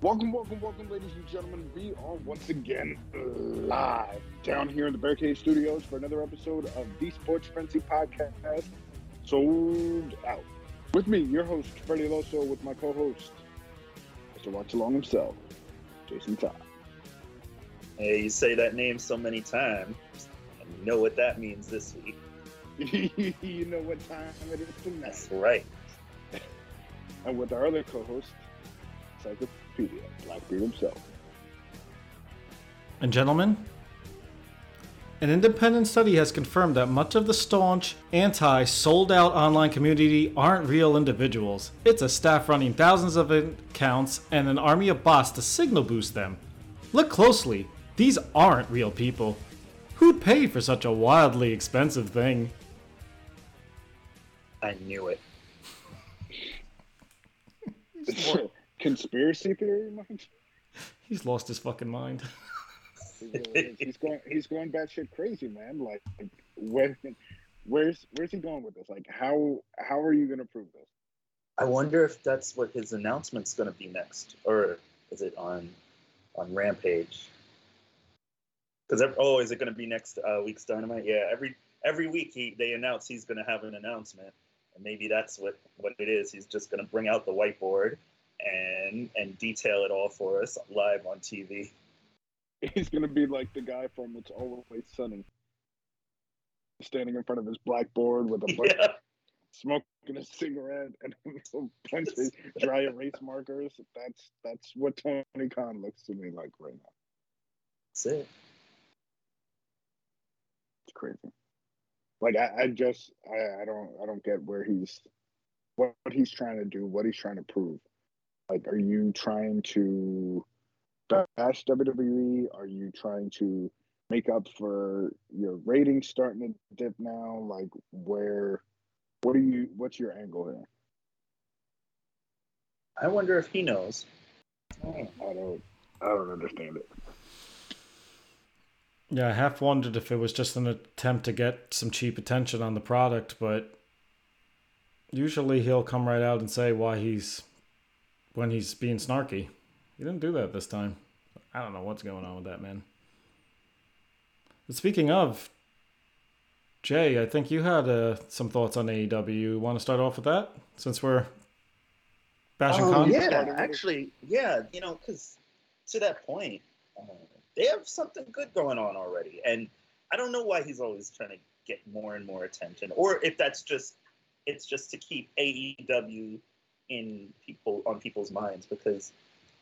Welcome, ladies and gentlemen. We are once again live down here in the Barricade Studios for another episode of the Sports Frenzy Podcast, Sold Out. With me, your host, Freddie Loso, with my co-host, Mr. Watch Along himself, Jason Todd. Hey, you say that name so many times. I know what that means this week. You know what time it is tonight. That's right. And with our other co-host, Psycho Blackbeard himself. And gentlemen, an independent study has confirmed that much of the staunch, anti-sold-out online community aren't real individuals. It's a staff running thousands of accounts and an army of bots to signal boost them. Look closely, these aren't real people. Who'd pay for such a wildly expensive thing? I knew it. Conspiracy theory, Mike? He's lost his fucking mind. He's going batshit crazy, man. Like where's he going with this? Like, how are you going to prove this? I wonder if that's what his announcement's going to be next, or is it on Rampage? Because is it going to be next week's Dynamite? Yeah, every week they announce he's going to have an announcement, and maybe that's what it is. He's just going to bring out the whiteboard and detail it all for us live on TV. He's going to be like the guy from It's Always Sunny, standing in front of his blackboard with a bunch of, smoking a cigarette and a bunch of dry erase markers. That's what Tony Khan looks to me like right now. That's it. It's crazy. Like I don't get where he's, what he's trying to do, what he's trying to prove. Like, are you trying to bash WWE? Are you trying to make up for your ratings starting to dip now? Like, what's your angle here? I wonder if he knows. I don't understand it. Yeah, I half wondered if it was just an attempt to get some cheap attention on the product, but usually he'll come right out and say why he's, when he's being snarky. He didn't do that this time. I don't know what's going on with that, man. But speaking of, Jay, I think you had some thoughts on AEW. You want to start off with that? Since we're bashing Khan? Yeah, actually, yeah. You know, because to that point, they have something good going on already. And I don't know why he's always trying to get more and more attention. Or if that's just, it's just to keep AEW in people, on people's minds, because,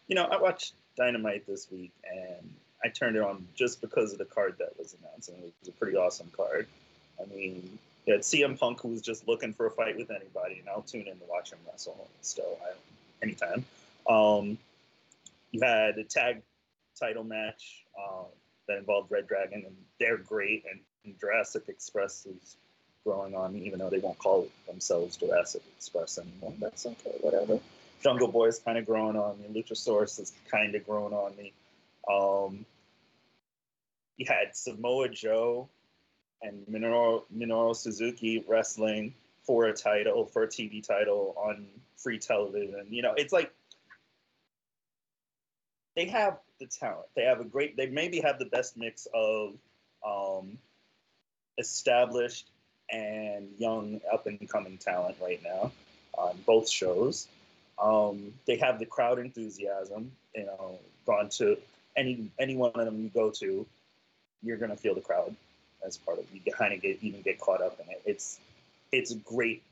you know, I watched Dynamite this week and I turned it on just because of the card that was announced, and it was a pretty awesome card. I mean, you had CM Punk, who was just looking for a fight with anybody, and I'll tune in to watch him wrestle anytime. You had a tag title match that involved Red Dragon, and they're great, and Jurassic Express is growing on me, even though they won't call themselves Jurassic Express anymore. That's okay, whatever. Jungle Boy is kind of growing on me. Luchasaurus is kind of growing on me. You had Samoa Joe and Minoru Suzuki wrestling for a TV title on free television. You know, it's like they have the talent. They have they maybe have the best mix of established and young up-and-coming talent right now on both shows. They have the crowd enthusiasm. You know, gone to any one of them you go to, you're going to feel the crowd as part of it. You kind of get caught up in it. It's a great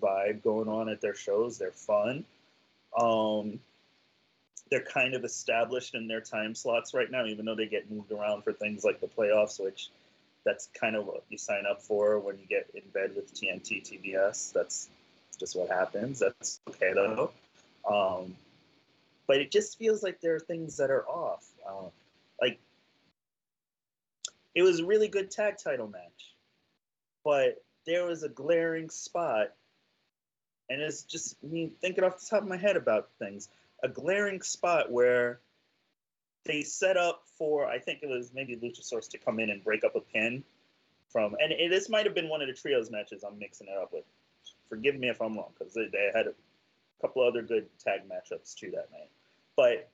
vibe going on at their shows. They're fun. They're kind of established in their time slots right now, even though they get moved around for things like the playoffs, which that's kind of what you sign up for when you get in bed with TNT, TBS. That's just what happens. That's okay, though. But it just feels like there are things that are off. Like, it was a really good tag title match, but there was a glaring spot, and it's just me thinking off the top of my head about things. A glaring spot where they set up for, I think it was maybe Luchasaurus to come in and break up a pin from, and this might have been one of the trios matches I'm mixing it up with. Forgive me if I'm wrong, because they had a couple other good tag matchups too that night. But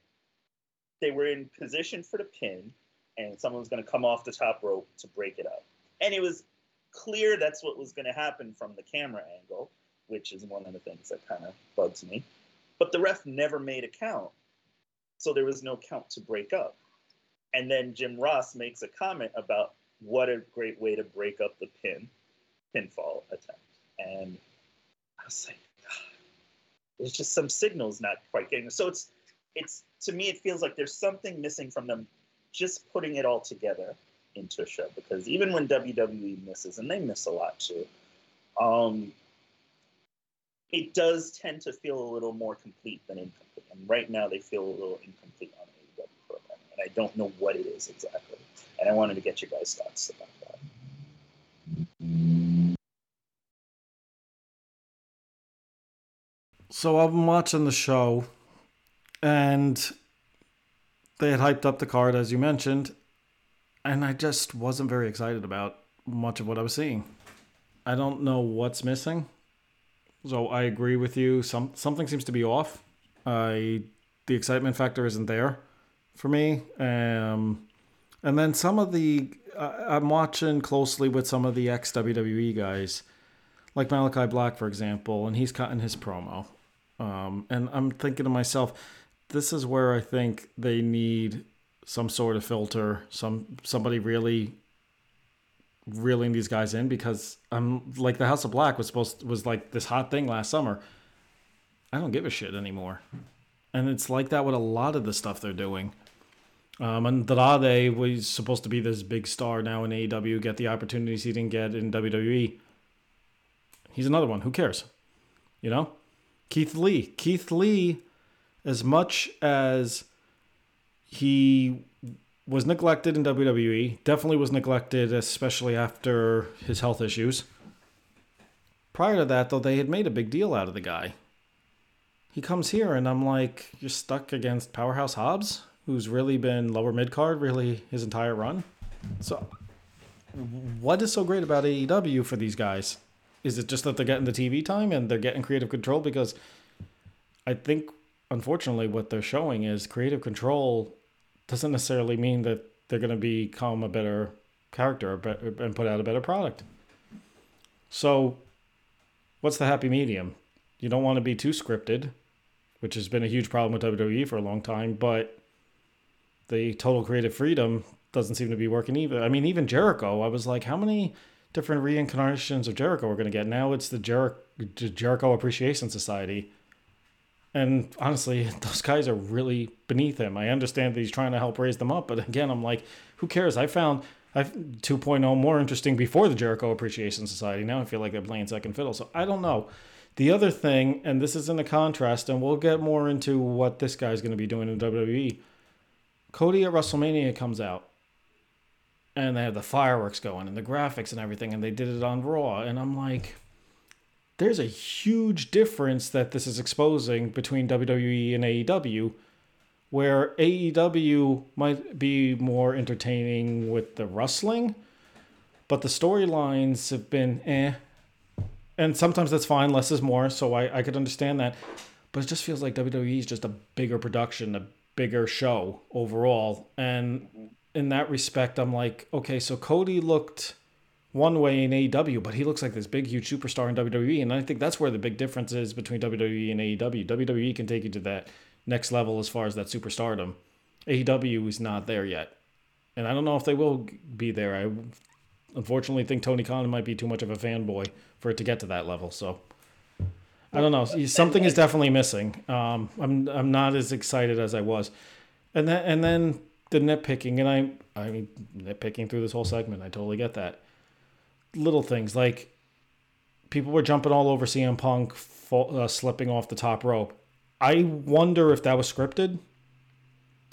they were in position for the pin, and someone was going to come off the top rope to break it up. And it was clear that's what was going to happen from the camera angle, which is one of the things that kind of bugs me. But the ref never made a count, so there was no count to break up. And then Jim Ross makes a comment about what a great way to break up the pinfall attempt. And I was like, God, there's just some signals not quite getting. So it's to me, it feels like there's something missing from them just putting it all together into a show. Because even when WWE misses, and they miss a lot too, it does tend to feel a little more complete than incomplete. And right now they feel a little incomplete on AEW programming. And I don't know what it is exactly. And I wanted to get your guys' thoughts about that. So I've been watching the show, and they had hyped up the card, as you mentioned, and I just wasn't very excited about much of what I was seeing. I don't know what's missing. So I agree with you. Something seems to be off. The excitement factor isn't there for me. And then some of the... I'm watching closely with some of the ex-WWE guys, like Malachi Black, for example, and he's cutting his promo. And I'm thinking to myself, this is where I think they need some sort of filter, somebody really reeling these guys in, because I'm like the House of Black was like this hot thing last summer. I don't give a shit anymore. And it's like that with a lot of the stuff they're doing. Andrade was supposed to be this big star now in AEW, get the opportunities he didn't get in WWE. He's another one. Who cares? You know? Keith Lee, as much as he was neglected in WWE, definitely was neglected, especially after his health issues. Prior to that, though, they had made a big deal out of the guy. He comes here, and I'm like, you're stuck against Powerhouse Hobbs, who's really been lower mid-card, really his entire run. So what is so great about AEW for these guys? Is it just that they're getting the TV time and they're getting creative control? Because I think, unfortunately, what they're showing is creative control doesn't necessarily mean that they're going to become a better character and put out a better product. So what's the happy medium? You don't want to be too scripted, which has been a huge problem with WWE for a long time, but the total creative freedom doesn't seem to be working either. I mean, even Jericho, I was like, how many different reincarnations of Jericho we're going to get? Now it's the Jericho Appreciation Society. And honestly, those guys are really beneath him. I understand that he's trying to help raise them up, but again, I'm like, who cares? I found 2.0 more interesting before the Jericho Appreciation Society. Now I feel like they're playing second fiddle, so I don't know. The other thing, and this is in the contrast, and we'll get more into what this guy's going to be doing in WWE. Cody at WrestleMania comes out, and they have the fireworks going and the graphics and everything, and they did it on Raw, and I'm like... There's a huge difference that this is exposing between WWE and AEW, where AEW might be more entertaining with the wrestling, but the storylines have been eh. And sometimes that's fine, less is more, so I could understand that. But it just feels like WWE is just a bigger production, a bigger show overall. And in that respect, I'm like, okay, so Cody looked... one way in AEW, but he looks like this big, huge superstar in WWE, and I think that's where the big difference is between WWE and AEW. WWE can take you to that next level as far as that superstardom. AEW is not there yet, and I don't know if they will be there. I unfortunately think Tony Khan might be too much of a fanboy for it to get to that level, so I don't know. Something is definitely missing. I'm not as excited as I was. And then the nitpicking, and I mean, nitpicking through this whole segment, I totally get that. Little things like people were jumping all over CM Punk slipping off the top rope. I wonder if that was scripted,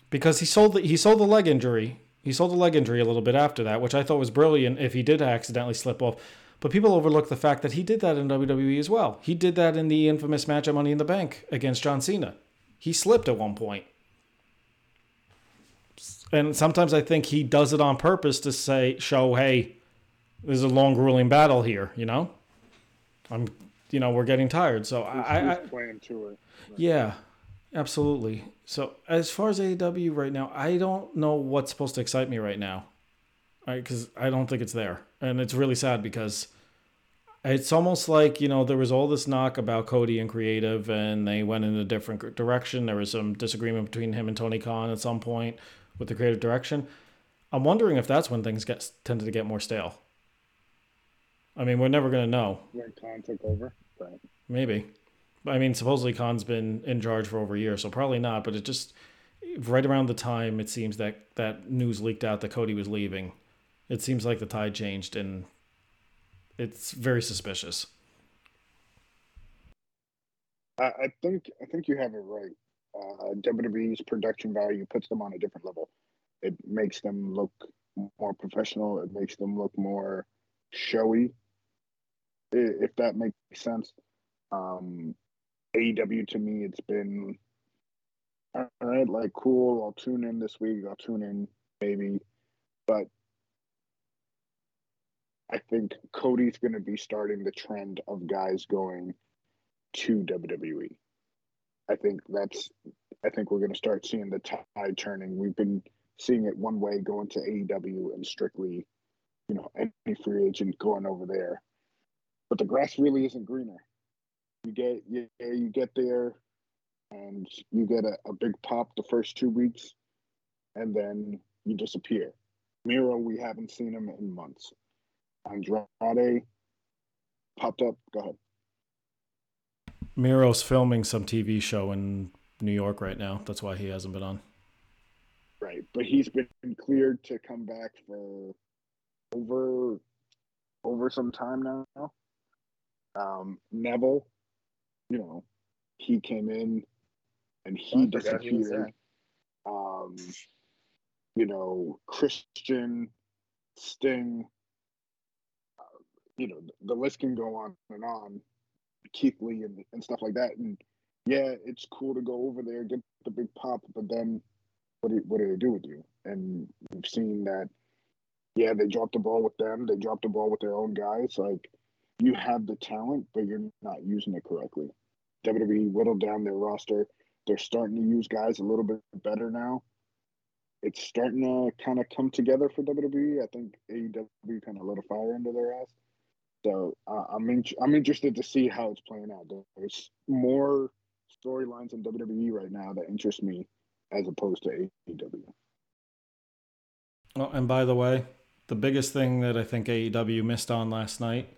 because he sold the leg injury a little bit after that, which I thought was brilliant if he did accidentally slip off. But people overlook the fact that he did that in WWE as well. He did that in the infamous match at Money in the Bank against John Cena. He slipped at one point. And sometimes I think he does it on purpose to show, hey, there's a long, grueling battle here, you know? We're getting tired, so I... He's playing to it. Right? Yeah. Absolutely. So as far as AEW right now, I don't know what's supposed to excite me right now. Because I don't think it's there. And it's really sad because it's almost like, you know, there was all this knock about Cody and creative and they went in a different direction. There was some disagreement between him and Tony Khan at some point with the creative direction. I'm wondering if that's when things tended to get more stale. I mean, we're never going to know. When Khan took over? Right. Maybe. I mean, supposedly Khan's been in charge for over a year, so probably not. But it just, right around the time it seems that news leaked out that Cody was leaving, it seems like the tide changed, and it's very suspicious. I think you have it right. WWE's production value puts them on a different level. It makes them look more professional. It makes them look more showy, if that makes sense. AEW, to me, it's been, all right, like, cool, I'll tune in this week, I'll tune in maybe, but I think Cody's going to be starting the trend of guys going to WWE. I think we're going to start seeing the tide turning. We've been seeing it one way going to AEW and strictly, you know, any free agent going over there. But the grass really isn't greener. You get there and you get a big pop the first 2 weeks and then you disappear. Miro, we haven't seen him in months. Andrade popped up. Go ahead. Miro's filming some TV show in New York right now. That's why he hasn't been on. Right. But he's been cleared to come back for over some time now. Neville, you know, he came in and he disappeared. You know, Christian, Sting, you know, the list can go on and on. Keith Lee and stuff like that. And yeah, it's cool to go over there, get the big pop, but then what do they do with you? And we've seen that, yeah, they dropped the ball with them. They dropped the ball with their own guys. Like, you have the talent, but you're not using it correctly. WWE whittled down their roster. They're starting to use guys a little bit better now. It's starting to kind of come together for WWE. I think AEW kind of lit a fire under their ass. So I'm interested to see how it's playing out. There's more storylines in WWE right now that interest me as opposed to AEW. Oh, and by the way, the biggest thing that I think AEW missed on last night,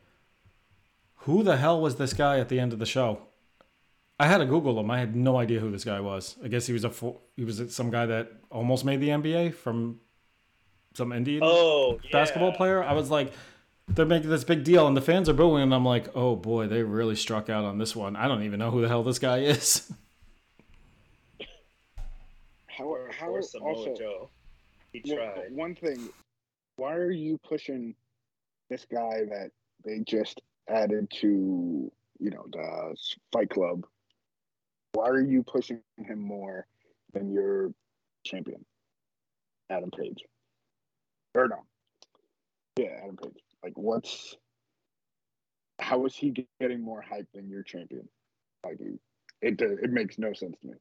who the hell was this guy at the end of the show? I had to Google him. I had no idea who this guy was. I guess he was some guy that almost made the NBA from some Indian basketball player. I was like, they're making this big deal, and the fans are booing, and I'm like, oh, boy, they really struck out on this one. I don't even know who the hell this guy is. Or Samoa Joe. He tried. One thing, why are you pushing this guy that they just added to, you know, the Fight Club? Why are you pushing him more than your champion, Adam Page? Or no. Yeah, Adam Page. Like, how is he getting more hype than your champion? Like, it makes no sense to me.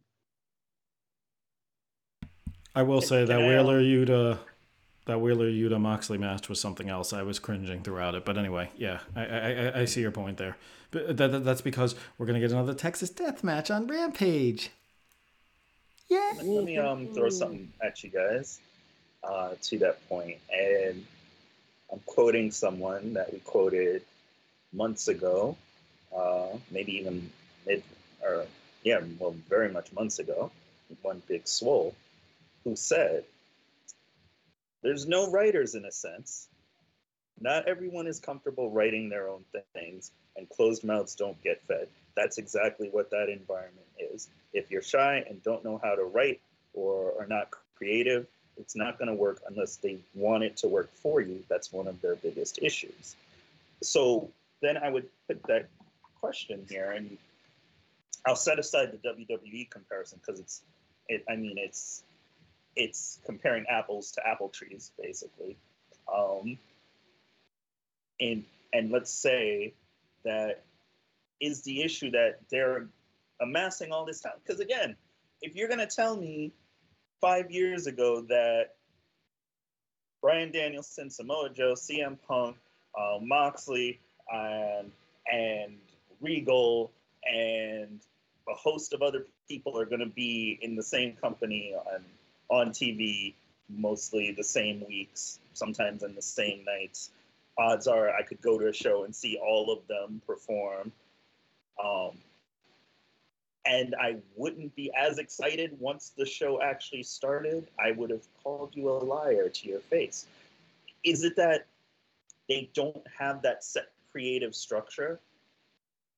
I will say that Wheeler Yuta Moxley match was something else. I was cringing throughout it, but anyway, yeah, I see your point there. But that's because we're gonna get another Texas Death Match on Rampage. Yeah. Let me throw something at you guys to that point, and I'm quoting someone that we quoted months ago, maybe even very much months ago, One Big Swole, who said, "There's no writers in a sense. Not everyone is comfortable writing their own things, and closed mouths don't get fed." That's exactly what that environment is. If you're shy and don't know how to write or are not creative, it's not going to work unless they want it to work for you. That's one of their biggest issues. So then I would put that question here, and I'll set aside the WWE comparison because it's comparing apples to apple trees, basically. And let's say that is the issue that they're amassing all this talent. Because again, if you're going to tell me 5 years ago that Bryan Danielson, Samoa Joe, CM Punk, Moxley, and Regal, and a host of other people are going to be in the same company on TV, mostly the same weeks, sometimes in the same nights. Odds are I could go to a show and see all of them perform. And I wouldn't be as excited once the show actually started. I would have called you a liar to your face. Is it that they don't have that set creative structure?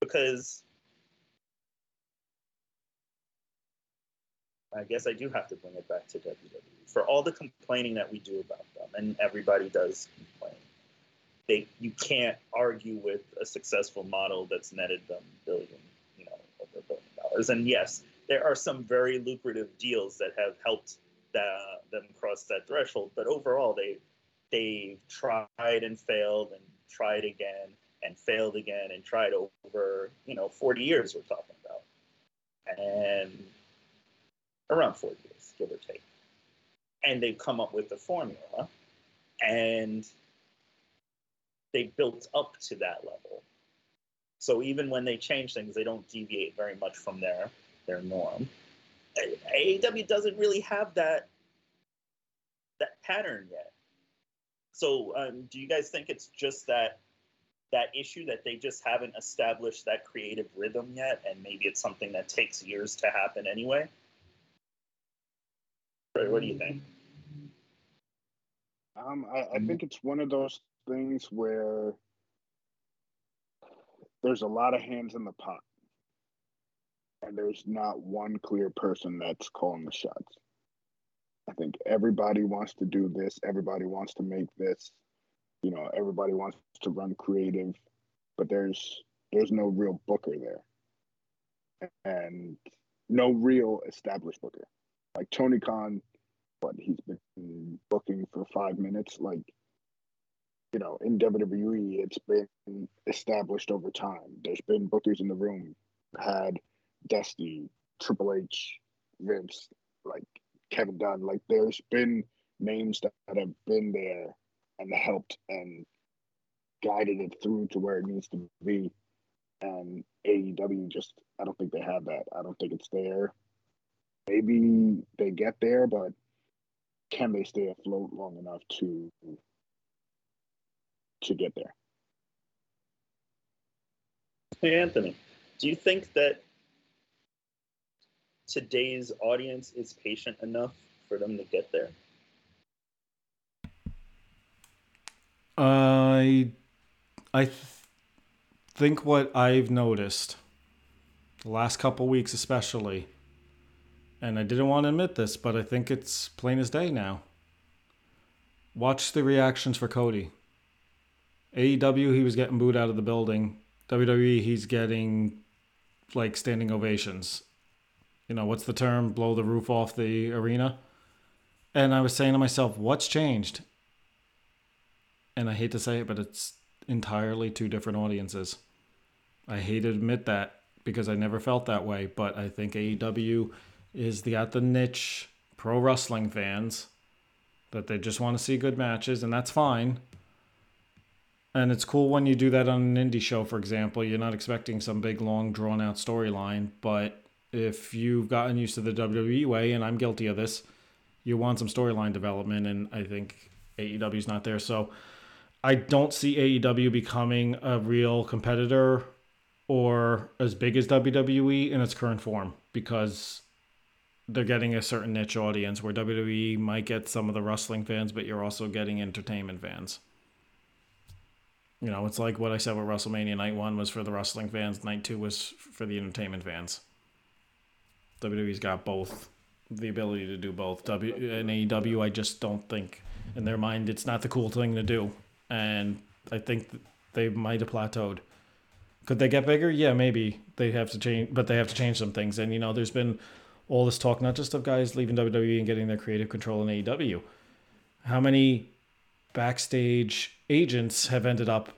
Because I guess I do have to bring it back to WWE. For all the complaining that we do about them, and everybody does complain, you can't argue with a successful model that's netted them over $1 billion. And yes, there are some very lucrative deals that have helped them cross that threshold, but overall they've tried and failed and tried again and failed again and tried over 40 years we're talking about, and around 4 years, give or take. And they've come up with the formula, and they built up to that level. So even when they change things, they don't deviate very much from their norm. AEW doesn't really have that pattern yet. So do you guys think it's just that issue that they just haven't established that creative rhythm yet, and maybe it's something that takes years to happen anyway? Right, what do you think? I think it's one of those things where there's a lot of hands in the pot, and there's not one clear person that's calling the shots. I think everybody wants to do this. Everybody wants to make this. Everybody wants to run creative, but there's no real booker there, and no real established booker. Like Tony Khan, he's been booking for 5 minutes. In WWE, it's been established over time. There's been bookers in the room. Had Dusty, Triple H, Vince, Kevin Dunn. There's been names that have been there and helped and guided it through to where it needs to be. And AEW I don't think they have that. I don't think it's there. Maybe they get there, but can they stay afloat long enough to get there? Hey, Anthony, do you think that today's audience is patient enough for them to get there? I think what I've noticed the last couple weeks especially, and I didn't want to admit this, but I think it's plain as day now. Watch the reactions for Cody. AEW, he was getting booed out of the building. WWE, he's getting, standing ovations. What's the term? Blow the roof off the arena. And I was saying to myself, what's changed? And I hate to say it, but it's entirely two different audiences. I hate to admit that because I never felt that way, but I think AEW is the niche pro wrestling fans that they just want to see good matches, and that's fine. And it's cool when you do that on an indie show, for example. You're not expecting some big, long, drawn-out storyline, but if you've gotten used to the WWE way, and I'm guilty of this, you want some storyline development, and I think AEW's not there. So I don't see AEW becoming a real competitor or as big as WWE in its current form because they're getting a certain niche audience where WWE might get some of the wrestling fans, but you're also getting entertainment fans. It's like what I said with WrestleMania. Night 1 was for the wrestling fans. Night 2 was for the entertainment fans. WWE's got both, the ability to do both. And AEW, I just don't think, in their mind, it's not the cool thing to do. And I think they might have plateaued. Could they get bigger? Yeah, maybe. They have to change, but they have to change some things. And, there's been all this talk, not just of guys leaving WWE and getting their creative control in AEW. How many backstage agents have ended up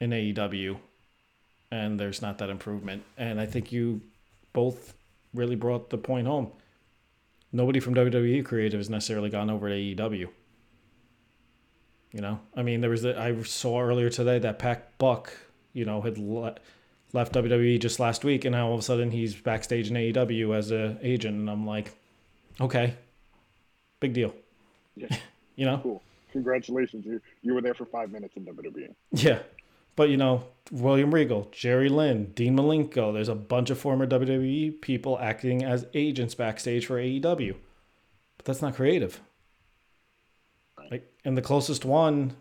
in AEW, and there's not that improvement? And I think you both really brought the point home. nobody from WWE creative has necessarily gone over to AEW. You know, I mean, there was I saw earlier today that Pac Buck, you know, had left WWE just last week, and now all of a sudden he's backstage in AEW as an agent, and I'm like, okay, big deal. Yeah. You know, cool. Congratulations, you were there for 5 minutes in WWE. Yeah, but you know, William Regal, Jerry Lynn, Dean Malenko, there's a bunch of former WWE people acting as agents backstage for AEW, but that's not creative. Right. Like, and the closest one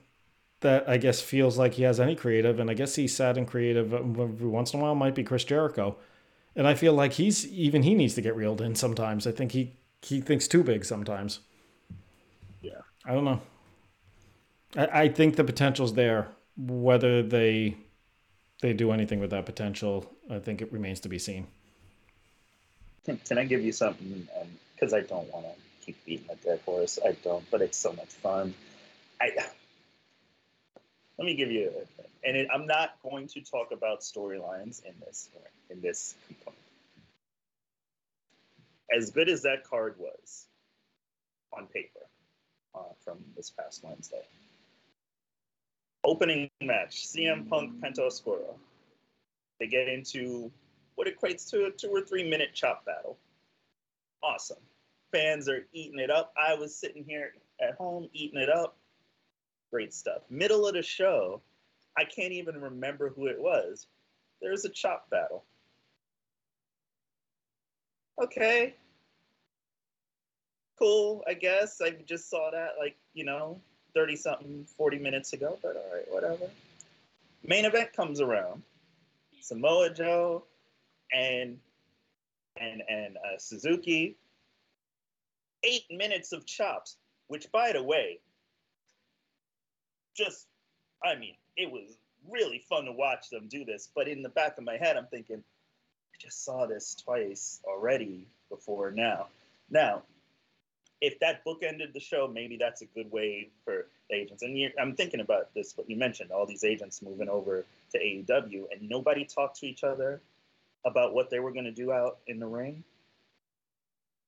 that I guess feels like he has any creative, and I guess he's sad and creative every once in a while, might be Chris Jericho, and I feel like he needs to get reeled in sometimes. I think he thinks too big sometimes. Yeah, I don't know. I think the potential's there. Whether they do anything with that potential, I think it remains to be seen. Can I give you something? Because I don't want to keep beating a dead horse. I don't, but it's so much fun. Let me give you, I'm not going to talk about storylines in this component. As good as that card was on paper from this past Wednesday. Opening match, CM Punk, Penta Oscuro. They get into what equates to a 2 or 3 minute chop battle. Awesome. Fans are eating it up. I was sitting here at home eating it up. Great stuff. Middle of the show, I can't even remember who it was. There's a chop battle. Okay. Cool, I guess. I just saw that, 30-something, 40 minutes ago, but all right, whatever. Main event comes around. Samoa Joe and Suzuki. 8 minutes of chops, which, by the way, it was really fun to watch them do this, but in the back of my head, I'm thinking, I just saw this twice already before now. Now, if that book ended the show, maybe that's a good way for the agents. And I'm thinking about this, but you mentioned all these agents moving over to AEW, and nobody talked to each other about what they were going to do out in the ring.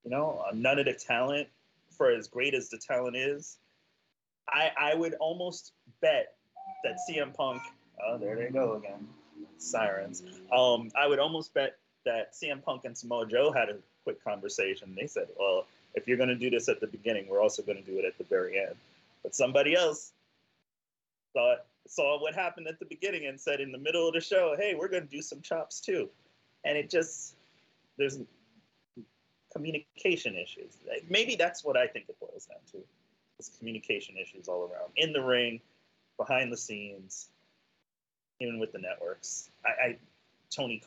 You know, none of the talent, for as great as the talent is, I would almost bet that CM Punk, oh, there they go again, sirens. I would almost bet that CM Punk and Samoa Joe had a quick conversation. They said, well, if you're going to do this at the beginning, we're also going to do it at the very end. But somebody else saw what happened at the beginning and said in the middle of the show, hey, we're going to do some chops too. And it just, there's communication issues. Maybe that's what I think it boils down to. It's communication issues all around. In the ring, behind the scenes, even with the networks. Tony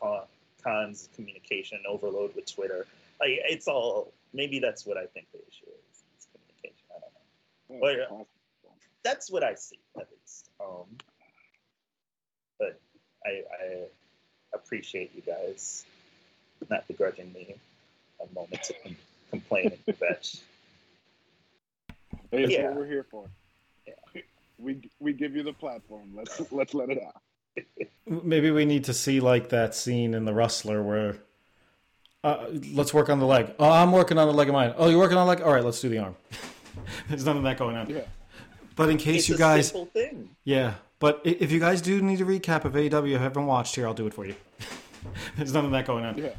Khan's communication overload with Twitter. It's all... Maybe that's what I think the issue is. It's communication. I don't know. But that's what I see, at least. But I appreciate you guys not begrudging me a moment to complain and kvetch. That's what we're here for. Yeah. We give you the platform. Let's let it out. Maybe we need to see that scene in The Rustler where. Let's work on the leg. Oh, I'm working on the leg of mine. Oh, you're working on the leg? All right, let's do the arm. There's none of that going on. Yeah. But in case you guys... It's a simple thing. Yeah, but if you guys do need a recap of AEW I haven't watched here, I'll do it for you. There's none of that going on. Yeah.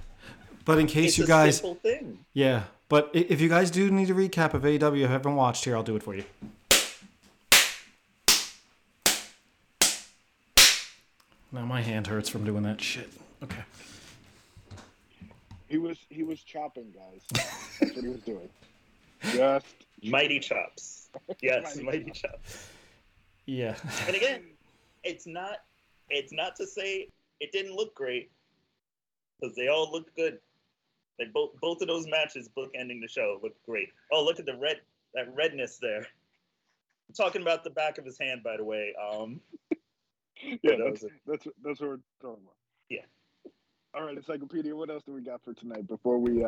But in case you guys... It's a simple thing. Yeah, but if you guys do need a recap of AEW I haven't watched here, I'll do it for you. Now my hand hurts from doing that shit. Okay. He was chopping, guys. That's what he was doing. Just mighty chops. Yes, mighty chops. Yeah. And again, it's not to say it didn't look great, because they all looked good. Like both of those matches, bookending the show, looked great. Oh, look at that redness there. I'm talking about the back of his hand, by the way. Yeah, that's what we're talking about. Yeah. All right, Encyclopedia, what else do we got for tonight before we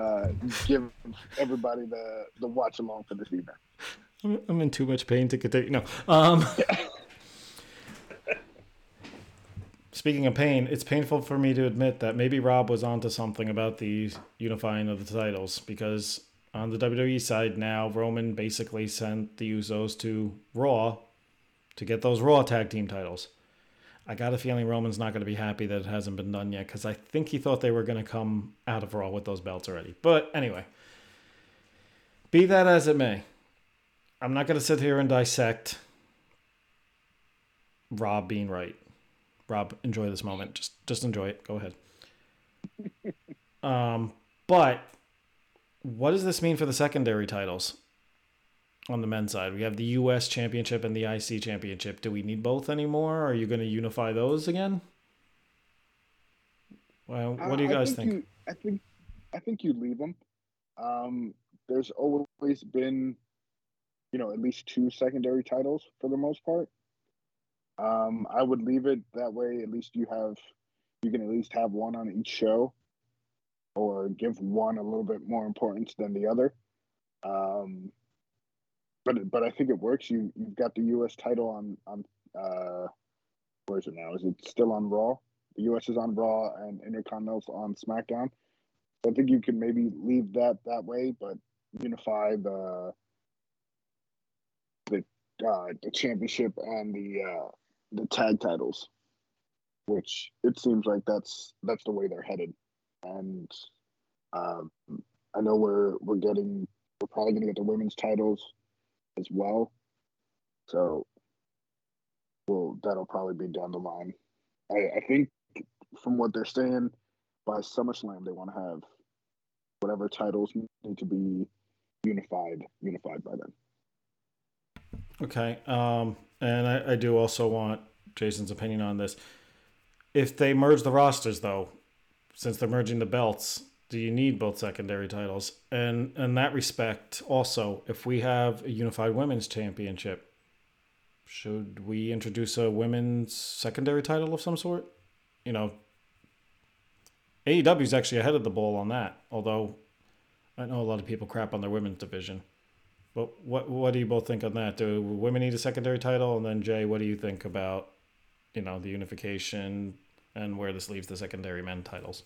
give everybody the watch-along for this evening? I'm in too much pain to continue. No. Speaking of pain, it's painful for me to admit that maybe Rob was onto something about the unifying of the titles, because On the WWE side now, Roman basically sent the Usos to Raw to get those Raw tag team titles. I got a feeling Roman's not going to be happy that it hasn't been done yet, because I think he thought they were going to come out of Raw with those belts already. But anyway, be that as it may, I'm not going to sit here and dissect Rob being right. Rob, enjoy this moment. Just enjoy it. Go ahead. But what does this mean for the secondary titles on the men's side? We have the U.S. Championship and the IC Championship. Do we need both anymore? Are you going to unify those again? Well, what do you guys think? I think you leave them. There's always been, at least two secondary titles for the most part. I would leave it that way. At least you can have one on each show, or give one a little bit more importance than the other. But I think it works. You've got the U.S. title on where is it now? Is it still on Raw? The U.S. is on Raw and Intercontinental's on SmackDown. So I think you can maybe leave that way, but unify the championship and the tag titles, which it seems like that's the way they're headed. And I know we're probably going to get the women's titles as well. So that'll probably be down the line. I think from what they're saying, by SummerSlam, they want to have whatever titles need to be unified by then. Okay. And I do also want Jason's opinion on this. If they merge the rosters, though, since they're merging the belts, do you need both secondary titles? And in that respect, also, if we have a unified women's championship, should we introduce a women's secondary title of some sort? AEW's actually ahead of the ball on that, although I know a lot of people crap on their women's division. But what do you both think on that? Do women need a secondary title? And then, Jay, what do you think about, the unification and where this leaves the secondary men titles?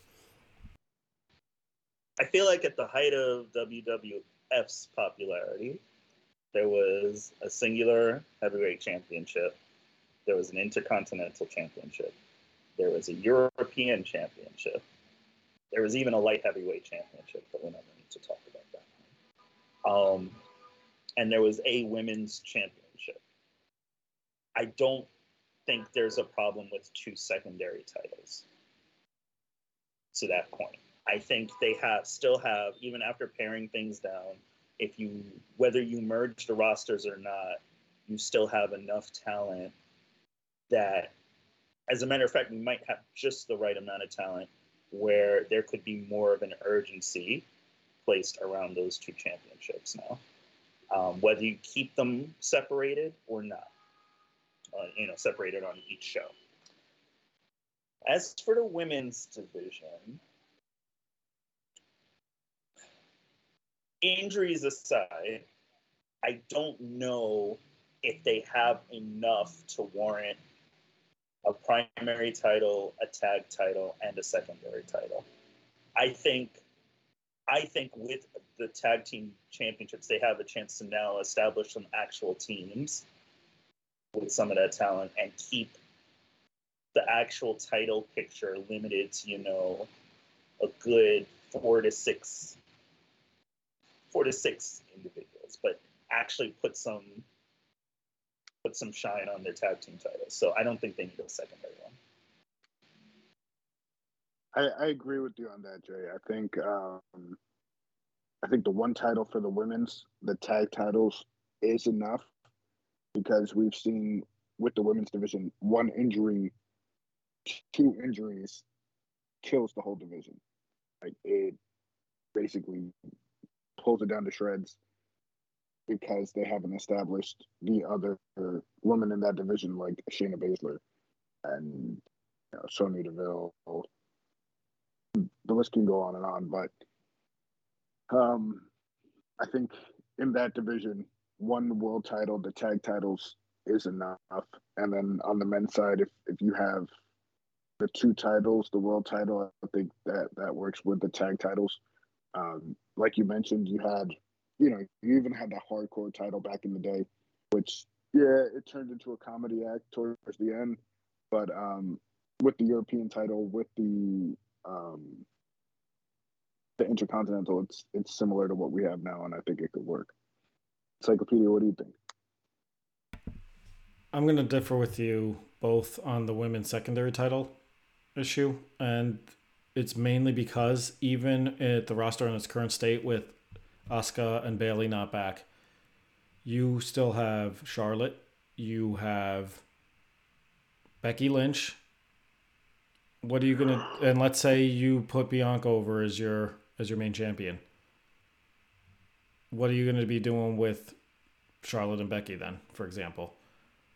I feel like at the height of WWF's popularity, there was a singular heavyweight championship. There was an intercontinental championship. There was a European championship. There was even a light heavyweight championship, but we don't need to talk about that. And there was a women's championship. I don't think there's a problem with two secondary titles to that point. I think they still have, even after paring things down, whether you merge the rosters or not, you still have enough talent that, as a matter of fact, we might have just the right amount of talent where there could be more of an urgency placed around those two championships now. Whether you keep them separated or not, separated on each show. As for the women's division, injuries aside, I don't know if they have enough to warrant a primary title, a tag title, and a secondary title. I think with the tag team championships, they have a chance to now establish some actual teams with some of that talent and keep the actual title picture limited to, a good four to six individuals, but actually put some shine on their tag team titles. So I don't think they need a secondary one. I agree with you on that, Jay. I think the one title for the women's, the tag titles, is enough, because we've seen with the women's division, one injury, two injuries kills the whole division. Like, it basically pulls it down to shreds because they haven't established the other woman in that division, like Shayna Baszler and Sonya Deville. The list can go on and on, but I think in that division, one world title, the tag titles, is enough. And then on the men's side, if you have the two titles, the world title, I think that works with the tag titles. Like you mentioned, you had, you know, you even had the hardcore title back in the day, which, yeah, it turned into a comedy act towards the end. But with the European title, with the Intercontinental, it's similar to what we have now, and I think it could work. Encyclopedia, what do you think? I'm going to differ with you both on the women's secondary title issue, and it's mainly because even at the roster in its current state with Asuka and Bayley not back, you still have Charlotte, you have Becky Lynch. What are you going to... And let's say you put Bianca over as your main champion. What are you going to be doing with Charlotte and Becky then, for example?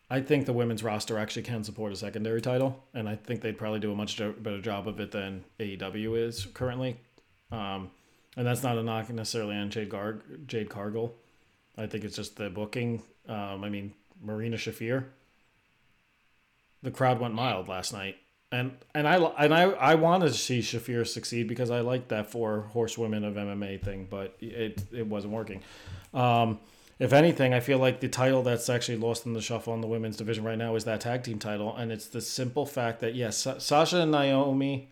I think the women's roster actually can support a secondary title, and I think they'd probably do a much better job of it than AEW is currently. And that's not a knock necessarily on Jade Cargill. I think it's just the booking. I mean, Marina Shafir. The crowd went mild last night. And I wanted to see Shafir succeed because I liked that 4 horsewomen of MMA thing, but it wasn't working. If anything, I feel like the title that's actually lost in the shuffle in the women's division right now is that tag team title, and it's the simple fact that, yes, Sasha and Naomi,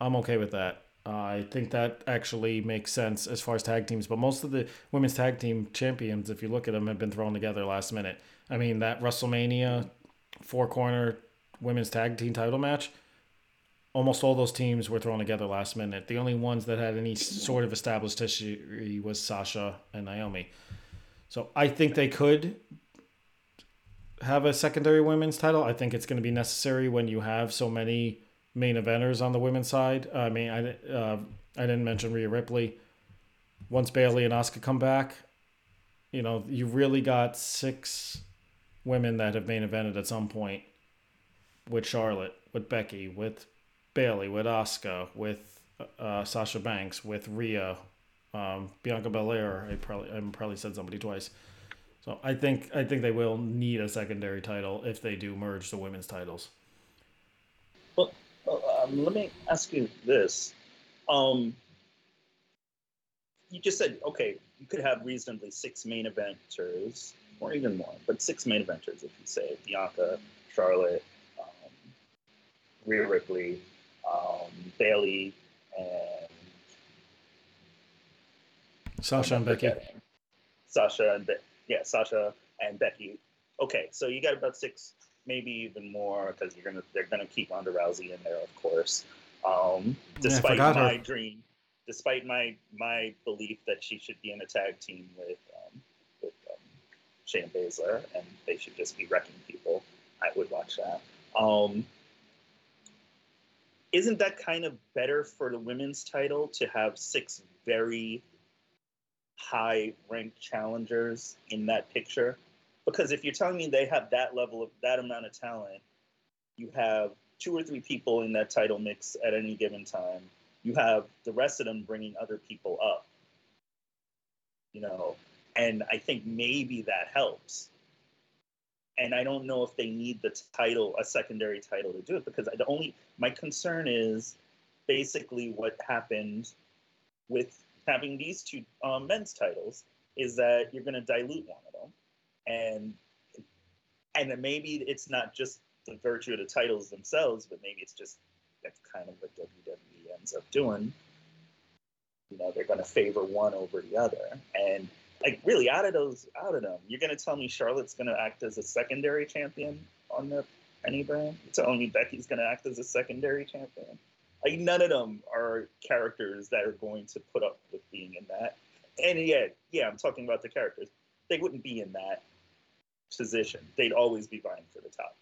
I'm okay with that. I think that actually makes sense as far as tag teams, but most of the women's tag team champions, if you look at them, have been thrown together last minute. I mean, that WrestleMania 4-corner women's tag team title match, almost all those teams were thrown together last minute. The only ones that had any sort of established history was Sasha and Naomi. So I think they could have a secondary women's title. I think it's going to be necessary when you have so many main eventers on the women's side. I mean, I didn't mention Rhea Ripley. Once Bayley and Asuka come back, you know, you really got 6 women that have main evented at some point, with Charlotte, with Becky, with Bayley, with Asuka, with Sasha Banks, with Rhea. Bianca Belair, I probably said somebody twice. So I think they will need a secondary title if they do merge the women's titles. Well, let me ask you this. You just said, okay, you could have reasonably 6 main eventers, or even more, but 6 main eventers, if you say Bianca, Charlotte, Rhea Ripley, Bayley, and Sasha and Becky. Sasha and Becky. Okay, so you got about 6, maybe even more, because they're gonna keep Ronda Rousey in there, of course. Despite my dream, despite my belief that she should be in a tag team with Shayna Baszler, and they should just be wrecking people, I would watch that. Isn't that kind of better for the women's title to have 6 very high-ranked challengers in that picture? Because if you're telling me they have that level of that amount of talent, you have 2 or 3 people in that title mix at any given time. You have the rest of them bringing other people up, you know. And I think maybe that helps. And I don't know if they need the title, a secondary title, to do it, because my concern is basically what happened with having these 2 men's titles, is that you're going to dilute one of them. And then maybe it's not just the virtue of the titles themselves, but maybe it's just that's kind of what WWE ends up doing. You know, they're going to favor one over the other. And, like, really, out of them, you're going to tell me Charlotte's going to act as a secondary champion on any brand? You're telling me Becky's going to act as a secondary champion? Like, none of them are characters that are going to put up with being in that. And yeah, I'm talking about the characters. They wouldn't be in that position. They'd always be vying for the top.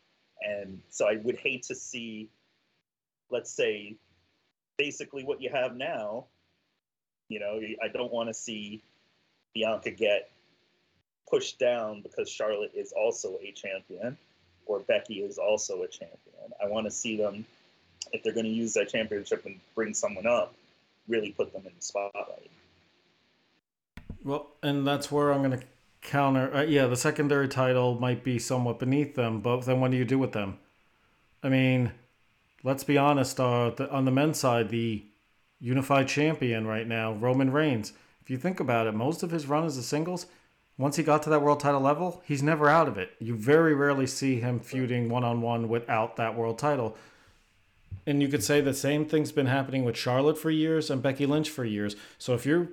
And so I would hate to see, let's say, basically what you have now. You know, I don't want to see Bianca get pushed down because Charlotte is also a champion, or Becky is also a champion. I want to see them, if they're going to use that championship and bring someone up, really put them in the spotlight. Well, and that's where I'm going to counter. The secondary title might be somewhat beneath them, but then what do you do with them? I mean, let's be honest, on the men's side, the unified champion right now, Roman Reigns. If you think about it, most of his run as a singles, once he got to that world title level, he's never out of it. You very rarely see him feuding one-on-one without that world title. And you could say the same thing's been happening with Charlotte for years and Becky Lynch for years. So if you're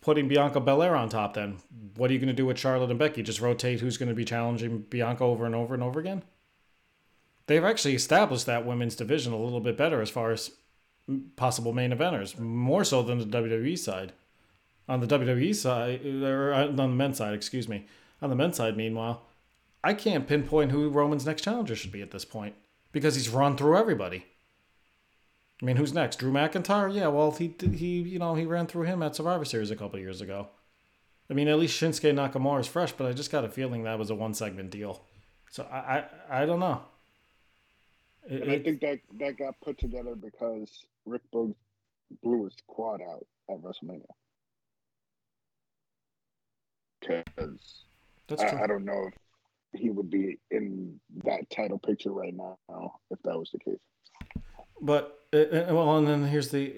putting Bianca Belair on top, then what are you going to do with Charlotte and Becky? Just rotate who's going to be challenging Bianca over and over and over again? They've actually established that women's division a little bit better as far as possible main eventers, more so than the WWE side. On the WWE side, or on the men's side, excuse me. On the men's side, meanwhile, I can't pinpoint who Roman's next challenger should be at this point because he's run through everybody. I mean, who's next? Drew McIntyre? Yeah, well, he ran through him at Survivor Series a couple of years ago. I mean, at least Shinsuke Nakamura is fresh, but I just got a feeling that was a one-segment deal. So I don't know. And I think that got put together because Rick Boogs blew his quad out at WrestleMania. Because I don't know if he would be in that title picture right now if that was the case. But well, and then here's the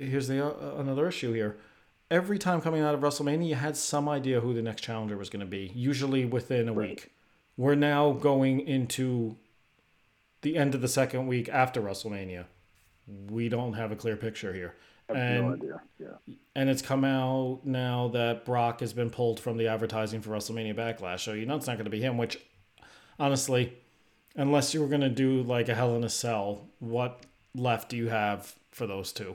another issue here. Every time coming out of WrestleMania, you had some idea who the next challenger was going to be. Usually within a week. We're now going into the end of the second week after WrestleMania. We don't have a clear picture here. I have no idea. Yeah. And it's come out now that Brock has been pulled from the advertising for WrestleMania Backlash. So you know it's not going to be him, which honestly, unless you were going to do like a Hell in a Cell, what left do you have for those two,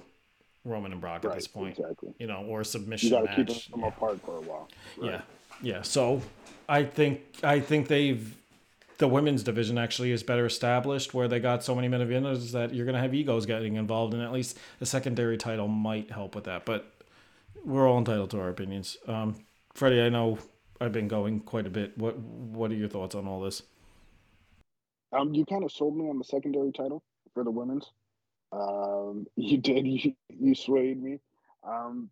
Roman and Brock, at this point? Exactly. You know, or a submission match. You got to keep them apart for a while. Right. Yeah. So I think the women's division actually is better established, where they got so many men of winners that you're going to have egos getting involved, and at least a secondary title might help with that. But we're all entitled to our opinions. Freddie, I know I've been going quite a bit. What are your thoughts on all this? You kind of sold me on the secondary title for the women's. You did. You swayed me.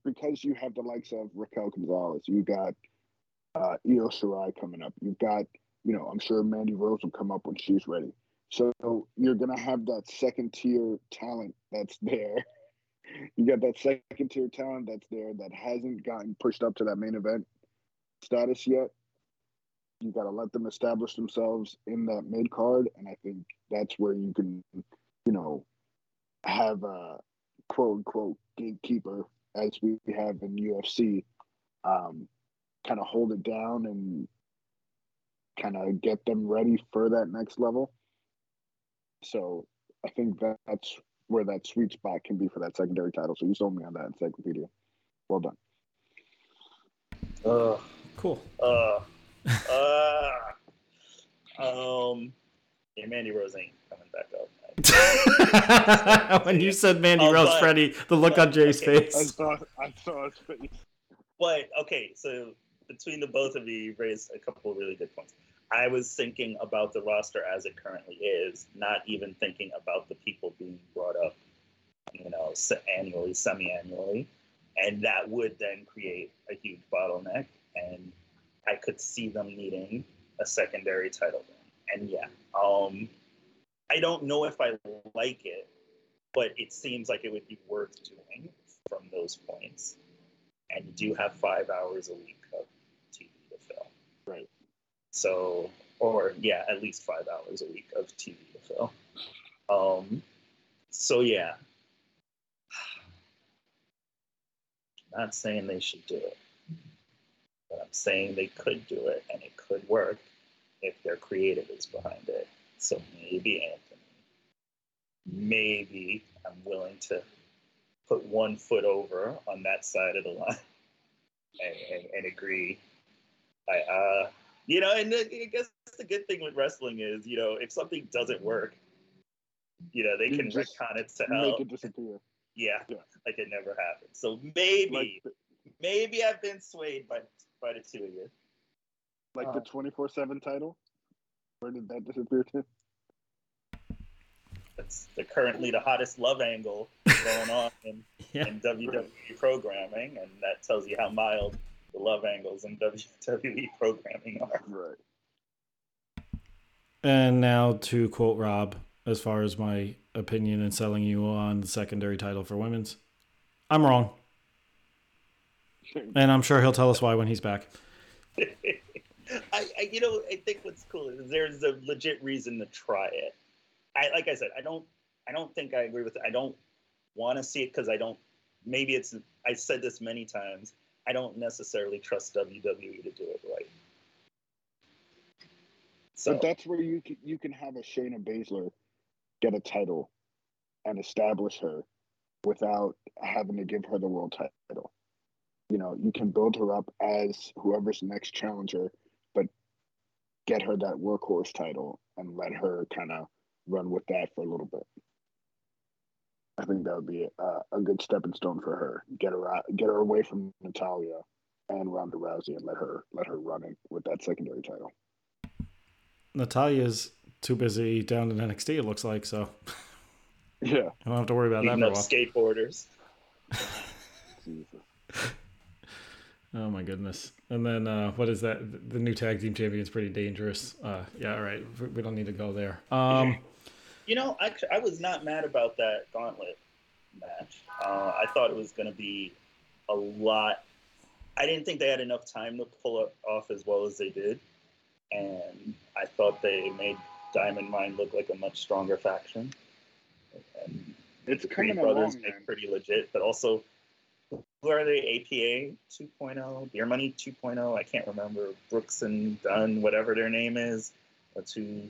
Because you have the likes of Raquel Gonzalez. You got Io Shirai coming up. You've got, I'm sure Mandy Rose will come up when she's ready. So you're going to have that second-tier talent that's there. You got that second-tier talent that's there that hasn't gotten pushed up to that main event status yet. You got to let them establish themselves in that mid-card, and I think that's where you can, have a quote-unquote gatekeeper, as we have in UFC, kind of hold it down and kind of get them ready for that next level. So I think that's where that sweet spot can be for that secondary title. So you sold me on that encyclopedia. Well done. Cool. Yeah, Mandy Rose ain't coming back up. When you said Mandy Rose, Freddie, the look on Jay's face. I saw his face. But, okay, so between the both of you, you've raised a couple of really good points. I was thinking about the roster as it currently is, not even thinking about the people being brought up, annually, semi-annually, and that would then create a huge bottleneck, and I could see them needing a secondary title win. And yeah, I don't know if I like it, but it seems like it would be worth doing from those points. And you do have 5 hours a week of TV to fill. Right. So, at least 5 hours a week of TV to fill. So, not saying they should do it. But I'm saying they could do it, and it could work if their creative is behind it. So maybe Anthony. Maybe I'm willing to put one foot over on that side of the line and agree. And I guess the good thing with wrestling is, if something doesn't work, they can retcon it to hell. Make it disappear. Yeah, like it never happened. So maybe I've been swayed by the two of you. Like the 24/7 title? Where did that disappear to? That's currently the hottest love angle going on in WWE programming, and that tells you how mild the love angles in WWE programming are. Right. And now to quote Rob, as far as my opinion and selling you on the secondary title for women's, I'm wrong. And I'm sure he'll tell us why when he's back. I, you know, I think what's cool is there's a legit reason to try it. I don't think I agree with it. I don't want to see it because I don't. Maybe it's. I said this many times. I don't necessarily trust WWE to do it right. So but that's where you can have a Shayna Baszler get a title and establish her without having to give her the world title. You know, you can build her up as whoever's next challenger, but get her that workhorse title and let her kind of run with that for a little bit. I think that would be a good stepping stone for her. Get her away from Natalya and Ronda Rousey and let her run in with that secondary title. Natalya's too busy down in NXT, it looks like, so yeah, I don't have to worry about that. Enough skateboarders. Oh my goodness! And then what is that? The new tag team champion is pretty dangerous. Yeah, all right, we don't need to go there. You know, I was not mad about that gauntlet match. I thought it was going to be a lot. I didn't think they had enough time to pull it off as well as they did, and I thought they made Diamond Mine look like a much stronger faction. And it's the Creed Brothers look pretty legit, but also. Who are they? APA 2.0, Beer Money 2.0. I can't remember. Brooks and Dunn, whatever their name is. That's who.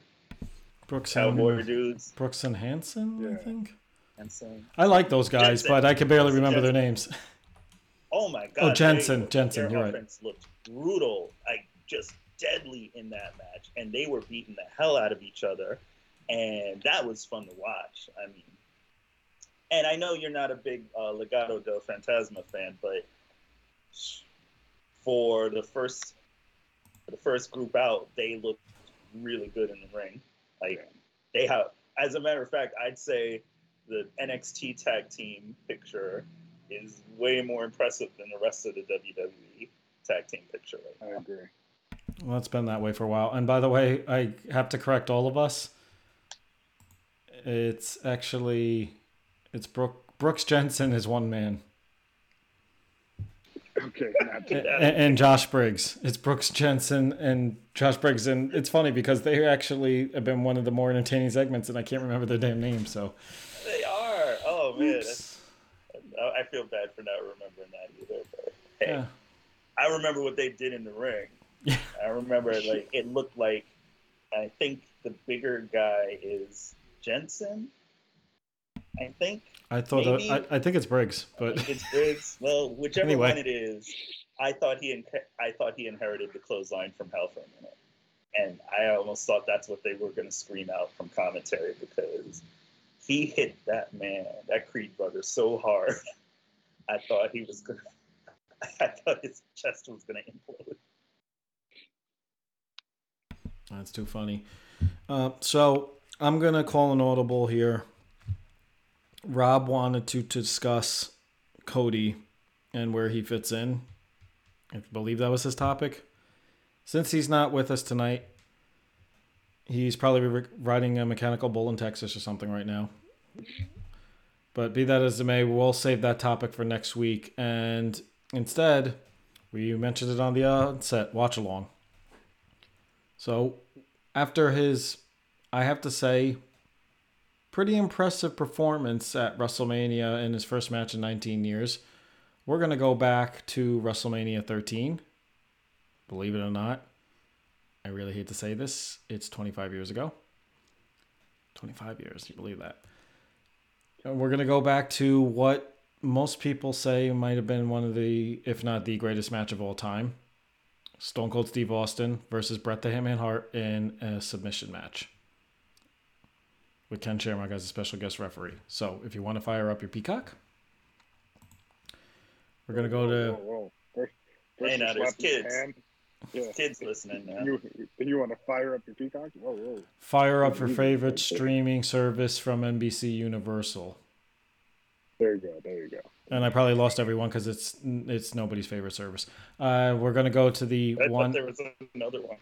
Brooks Cowboy and dudes. Brooks and Hanson, yeah. I think. Hanson. I like those guys, Jensen. But I can barely remember their names. Oh my God! Oh, Jensen. You're right. Their offense looked brutal, like just deadly in that match, and they were beating the hell out of each other, and that was fun to watch. I mean. And I know you're not a big Legado del Fantasma fan, but for the first group out, they looked really good in the ring. Like they have, as a matter of fact, I'd say the NXT tag team picture is way more impressive than the rest of the WWE tag team picture right now. I agree. Well, it's been that way for a while. And by the way, I have to correct all of us. It's actually. It's Brooks Jensen is one man. Okay. And Josh Briggs. It's Brooks Jensen and Josh Briggs. And it's funny because they actually have been one of the more entertaining segments and I can't remember their damn name. So they are. Oh, man. I feel bad for not remembering that either. But hey, yeah. I remember what they did in the ring. Yeah. I remember like it looked like I think the bigger guy is Jensen. I think it's Briggs, but it's Briggs. Well, whichever one it is, I thought he inherited the clothesline from Hell for a minute, and I almost thought that's what they were going to scream out from commentary because he hit that man, that Creed brother, so hard. I thought his chest was going to implode. That's too funny. So I'm going to call an audible here. Rob wanted to discuss Cody and where he fits in. I believe that was his topic. Since he's not with us tonight, he's probably riding a mechanical bull in Texas or something right now. But be that as it may, we'll save that topic for next week. And instead, we mentioned it on the onset watch along. So after his, I have to say, pretty impressive performance at WrestleMania in his first match in 19 years. We're going to go back to WrestleMania 13. Believe it or not, I really hate to say this. It's 25 years ago. 25 years, you believe that. And we're going to go back to what most people say might have been one of the, if not the greatest match of all time. Stone Cold Steve Austin versus Bret the Hitman Hart in a submission match. With Ken Shamrock as a special guest referee. So if you want to fire up your peacock, we're going to go to... Whoa. First out his kids. His kids listening now. You want to fire up your peacock? Whoa. Fire up your favorite streaming service from NBC Universal. There you go. And I probably lost everyone because it's nobody's favorite service. We're going to go to the one... I thought there was another one.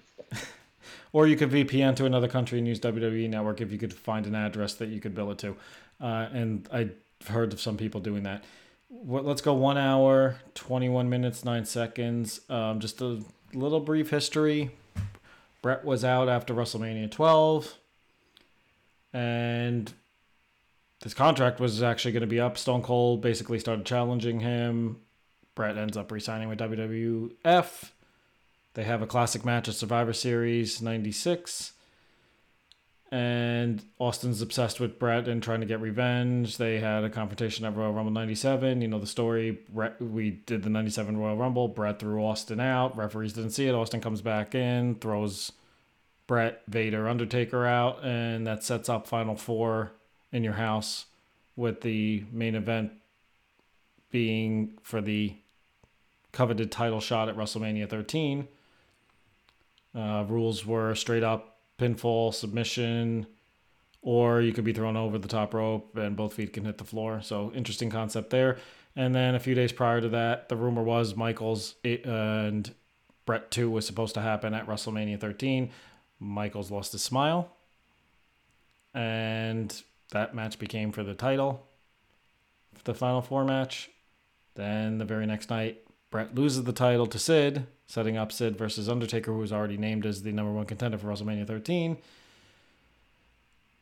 Or you could VPN to another country and use WWE Network if you could find an address that you could bill it to. And I've heard of some people doing that. Let's go 1 hour, 21 minutes, 9 seconds. Just a little brief history. Bret was out after WrestleMania 12. And his contract was actually going to be up. Stone Cold basically started challenging him. Bret ends up re-signing with WWF. They have a classic match at Survivor Series 96. And Austin's obsessed with Bret and trying to get revenge. They had a confrontation at Royal Rumble 97. You know the story. Bret, we did the 97 Royal Rumble. Bret threw Austin out. Referees didn't see it. Austin comes back in, throws Bret, Vader, Undertaker out. And that sets up Final Four in your house, with the main event being for the coveted title shot at WrestleMania 13. Rules were straight up pinfall, submission, or you could be thrown over the top rope and both feet can hit the floor. So interesting concept there. And then a few days prior to that, the rumor was Michaels and Bret 2 was supposed to happen at WrestleMania 13. Michaels lost his smile, and that match became for the title, the Final Four match. Then the very next night, Bret loses the title to Sid, setting up Sid versus Undertaker, who was already named as the number one contender for WrestleMania 13.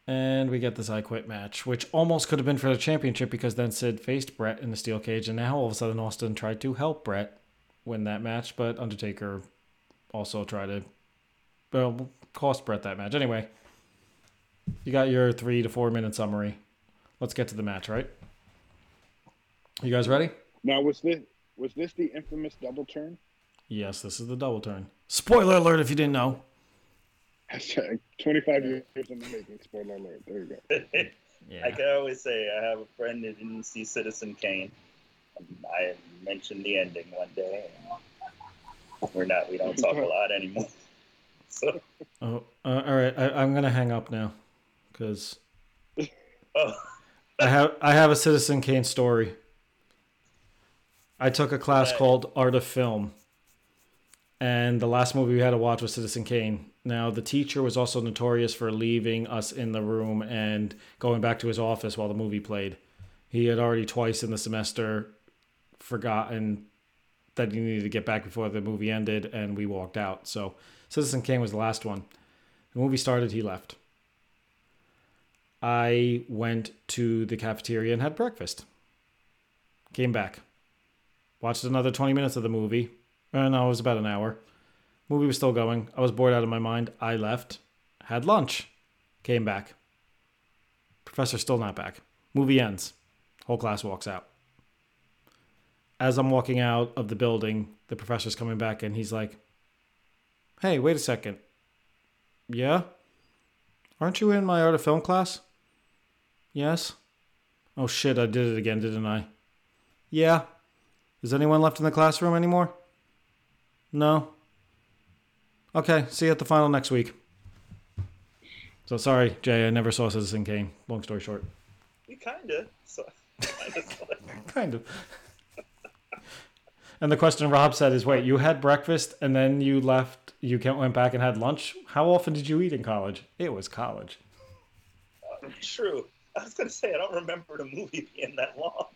And we get this I Quit match, which almost could have been for the championship, because then Sid faced Bret in the steel cage, and now all of a sudden Austin tried to help Bret win that match, but Undertaker also tried to cost Bret that match. Anyway, you got your 3 to 4 minute summary. Let's get to the match, right? You guys ready? Now, was this the infamous double turn? Yes, this is the double turn. Spoiler alert if you didn't know. 25 years in the making, spoiler alert. There you go. Yeah. I can always say I have a friend that didn't see Citizen Kane. I mentioned the ending one day. We don't talk a lot anymore. So. Oh, all right. I'm going to hang up now, because I have a Citizen Kane story. I took a class called Art of Film, and the last movie we had to watch was Citizen Kane. Now, the teacher was also notorious for leaving us in the room and going back to his office while the movie played. He had already twice in the semester forgotten that he needed to get back before the movie ended, and we walked out. So Citizen Kane was the last one. The movie started, he left. I went to the cafeteria and had breakfast. Came back. Watched another 20 minutes of the movie. No, it was about an hour. Movie was still going. I was bored out of my mind. I left. Had lunch. Came back. Professor still not back. Movie ends. Whole class walks out. As I'm walking out of the building, the professor's coming back, and he's like, "Hey, wait a second. Yeah? Aren't you in my Art of Film class?" "Yes." "Oh shit, I did it again, didn't I?" "Yeah." "Is anyone left in the classroom anymore?" "No." "Okay, see you at the final next week." So sorry, Jay, I never saw Citizen Kane. Long story short. We kinda saw it. Kind of. And the question Rob said is, wait, you had breakfast and then you left, you went back and had lunch? How often did you eat in college? It was college. True. I was going to say, I don't remember the movie being that long.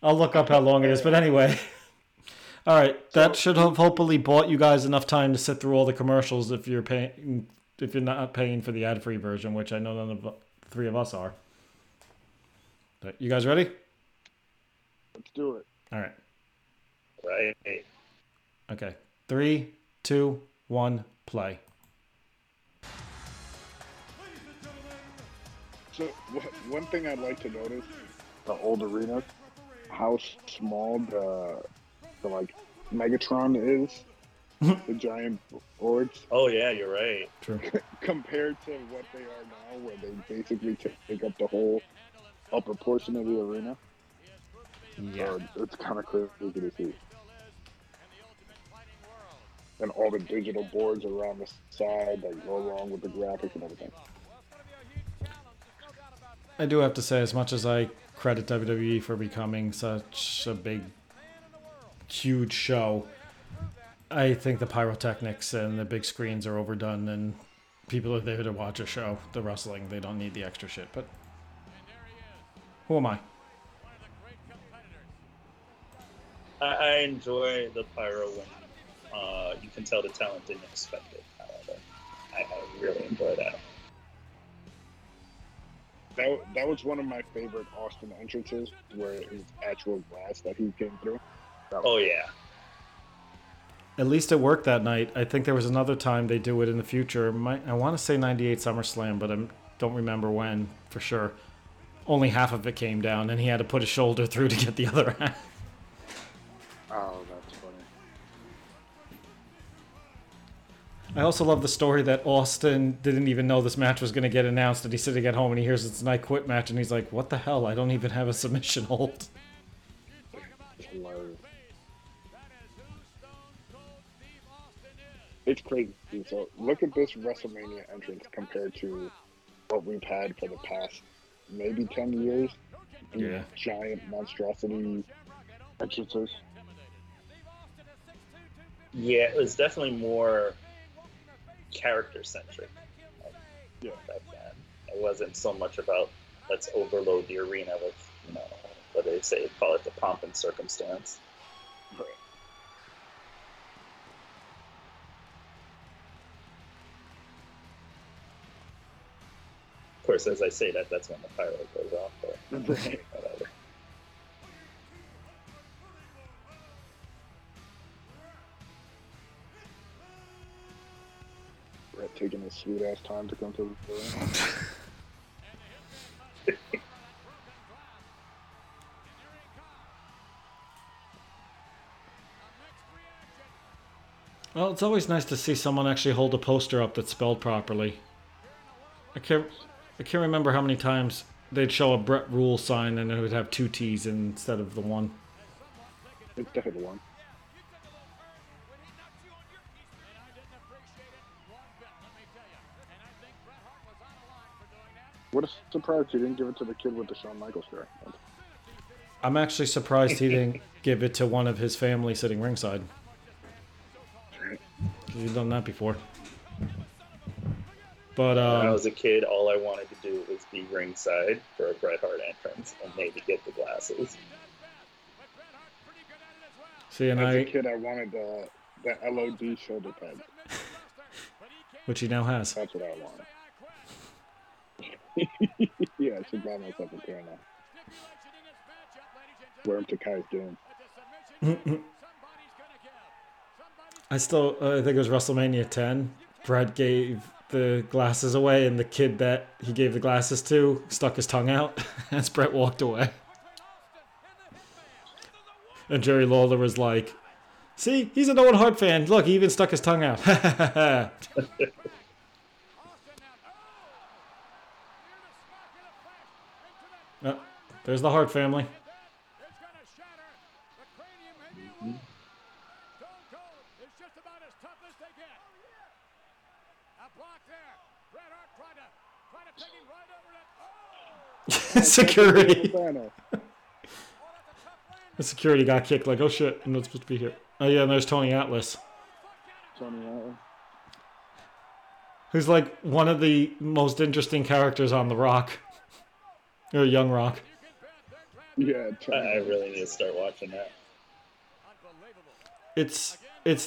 I'll look up how long it is, but anyway. All right, that should have hopefully bought you guys enough time to sit through all the commercials if you're not paying for the ad-free version, which I know none of the three of us are. But you guys ready? Let's do it. All right. Right. Okay. 3, 2, 1, play. So one thing I'd like to notice, the old arena, how small the like Megatron is, the giant boards. Oh yeah, you're right. True. Compared to what they are now, where they basically take up the whole upper portion of the arena. Yeah, so it's kind of crazy to see. And all the digital boards around the side that go along with the graphics and everything. I do have to say, as much as I credit WWE for becoming such a big, huge show, I think the pyrotechnics and the big screens are overdone, and people are there to watch a show, the wrestling. They don't need the extra shit, but Who am I? I enjoy the pyro when you can tell the talent didn't expect it. However, I really enjoy that. That was one of my favorite Austin entrances, where it was actual glass that he came through. Oh, yeah. At least it worked that night. I think there was another time they do it in the future. I want to say 98 SummerSlam, but I don't remember when for sure. Only half of it came down, and he had to put his shoulder through to get the other half. Oh, that's funny. I also love the story that Austin didn't even know this match was going to get announced, and he's sitting at home and he hears it's a night quit match, and he's like, what the hell? I don't even have a submission hold. It's crazy. So look at this WrestleMania entrance compared to what we've had for the past maybe 10 years. Yeah. Giant monstrosity entrances. Yeah, it was definitely more character-centric. Yeah. It wasn't so much about let's overload the arena with, you know, what they say, call it the pomp and circumstance. Right. Of course, as I say that, that's when the pyro goes off. Or whatever. We're taking a sweet ass time to come to the floor. Well, it's always nice to see someone actually hold a poster up that's spelled properly. I can't remember how many times they'd show a Brett Rule sign and it would have two T's instead of the one. It's definitely the one. What a surprise you didn't give it to the kid with the Shawn Michaels hair. I'm actually surprised he didn't give it to one of his family sitting ringside. He's done that before. But when I was a kid, all I wanted to do was be ringside for a Bret Hart entrance and maybe get the glasses. See, and as a kid, I wanted the LOD shoulder pad, which he now has. That's what I wanted. Yeah, I should buy myself a pair now. Wear him to Kai's game. I think it was WrestleMania 10. Bret gave the glasses away, and the kid that he gave the glasses to stuck his tongue out as Bret walked away. And Jerry Lawler was like, see, he's an Owen Hart fan. Look, he even stuck his tongue out. There's the Hart family. Mm-hmm. Security. The security got kicked. Like, oh shit, I'm not supposed to be here. Oh yeah, and there's Tony Atlas. Tony Atlas. Who's like one of the most interesting characters on The Rock. Or Young Rock. Yeah, I really need to start watching that. It's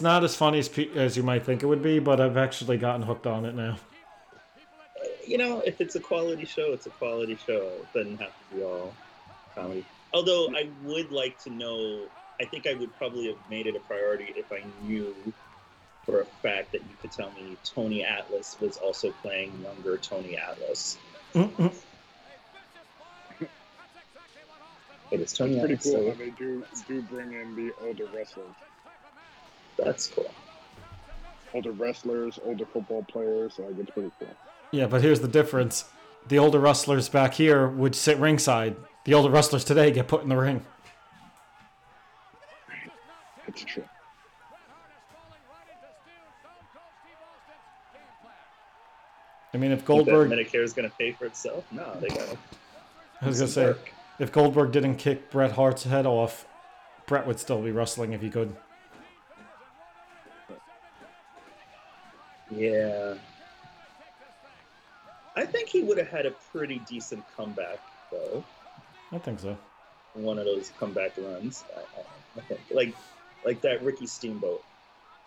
not as funny as you might think it would be, but I've actually gotten hooked on it now. You know, if it's a quality show, it's a quality show. It doesn't have to be all comedy. Although I would like to know, I think I would probably have made it a priority if I knew for a fact that you could tell me Tony Atlas was also playing younger Tony Atlas. Mm-hmm. It is Tony Atlas. It's pretty cool that they do bring in the older wrestlers. That's cool. Older wrestlers, older football players, so I think it's pretty cool. Yeah, but here's the difference. The older wrestlers back here would sit ringside. The older wrestlers today get put in the ring. It's true. I mean, if Goldberg... Medicare is going to pay for itself? No, they got to. I was going to say, if Goldberg didn't kick Bret Hart's head off, Bret would still be wrestling if he could. Yeah. I think he would have had a pretty decent comeback, though. I think so. One of those comeback runs, I think. Like that Ricky Steamboat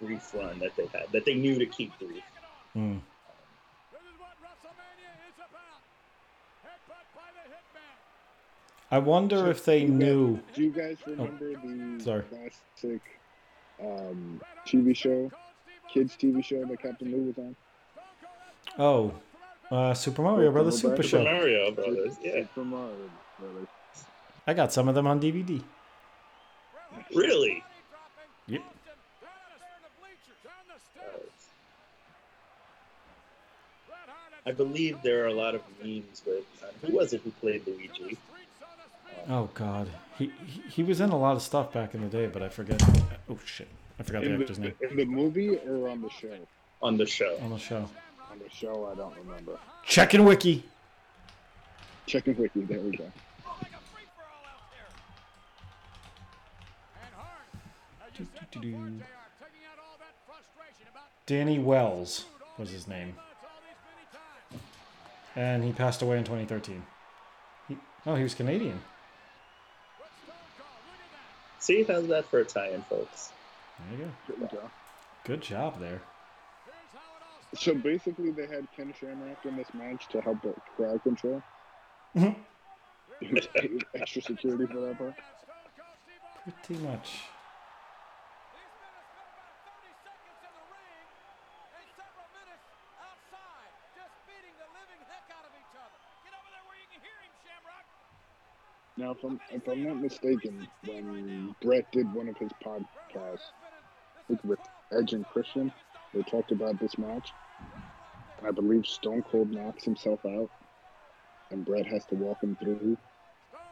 brief run that they had, that they knew to keep brief. Mm. I wonder if they knew. Do you guys remember the classic TV show, kids TV show that Captain Lou was on? Oh, Super Mario Brothers Super Show. Mario Brothers, yeah. Super Mario Brothers. I got some of them on DVD. Really? Yep. I believe there are a lot of memes with who was it who played Luigi? Oh God, he was in a lot of stuff back in the day, but I forget. Oh shit, I forgot the actor's name. In the movie or on the show? On the show. On the show. On the show, I don't remember. Checking Wiki. Checking Wiki. There we go. Danny Wells was his name, and he passed away in 2013. He was Canadian. See, how's that for a tie-in, folks? There you go. Good job there. So basically, they had Ken Shamrock in this match to help with crowd control. Mm-hmm. Extra security for that part. Pretty much. Now, if I'm not mistaken, when Bret did one of his podcasts, I think with Edge and Christian, they talked about this match. And I believe Stone Cold knocks himself out, and Bret has to walk him through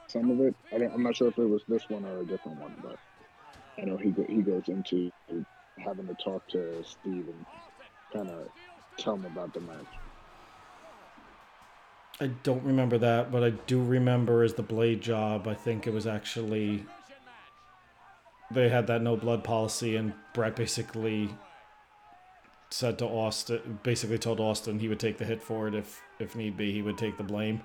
some of it. I'm not sure if it was this one or a different one, but I know he goes into having to talk to Steve and kind of tell him about the match. I don't remember that. What I do remember is the blade job. I think it was actually they had that no blood policy, and Bret basically said to Austin, basically told Austin he would take the hit for it if need be, he would take the blame.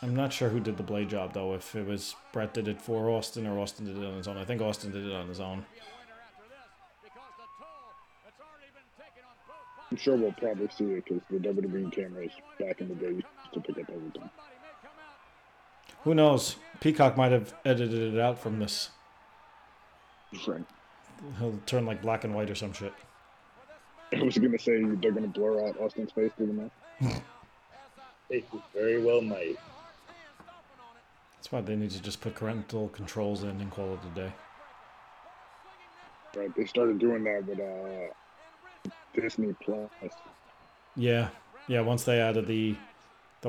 I'm not sure who did the blade job though. If it was Bret did it for Austin or Austin did it on his own. I think Austin did it on his own. I'm sure we'll probably see it because the WWE cameras back in the day used to pick up everything. Who knows? Peacock might have edited it out from this. Right. He'll turn like black and white or some shit. I was going to say they're going to blur out Austin's face through the mouth. They very well might. That's why they need to just put parental controls in and call it a day. Right. They started doing that with Disney Plus. Yeah. Once they added the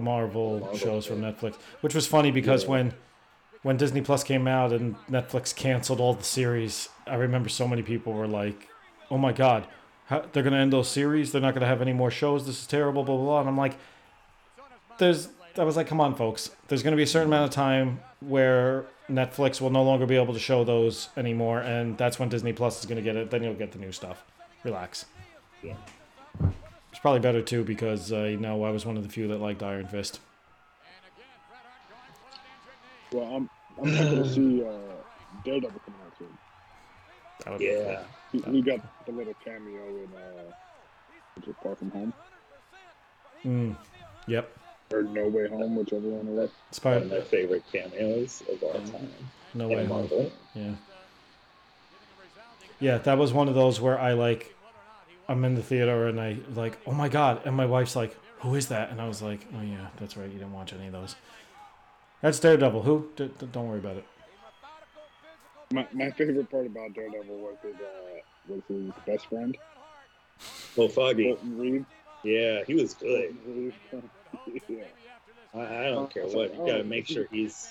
Marvel shows from Netflix, which was funny because when Disney Plus came out and Netflix canceled all the series, I remember so many people were like, "Oh my God, they're gonna end those series? They're not gonna have any more shows? This is terrible." Blah blah blah. And I'm like, "Come on, folks. There's gonna be a certain amount of time where Netflix will no longer be able to show those anymore, and that's when Disney Plus is gonna get it. Then you'll get the new stuff. Relax." Yeah. It's probably better too because I was one of the few that liked Iron Fist. Well, I'm not gonna see Daredevil coming out soon. Yeah, we got the little cameo in Far From Home. Mm. Yep. Or No Way Home, whichever one of that. It's probably one of my favorite cameos of all time. No Way Home. Yeah. Yeah, that was one of those where I'm in the theater and I like, oh my God. And my wife's like, who is that? And I was like, oh yeah, that's right. You didn't watch any of those. That's Daredevil. Who? Don't worry about it. My favorite part about Daredevil was his best friend. Well, Foggy. Reed. Yeah, he was good. Yeah. I don't care what. You gotta make sure he's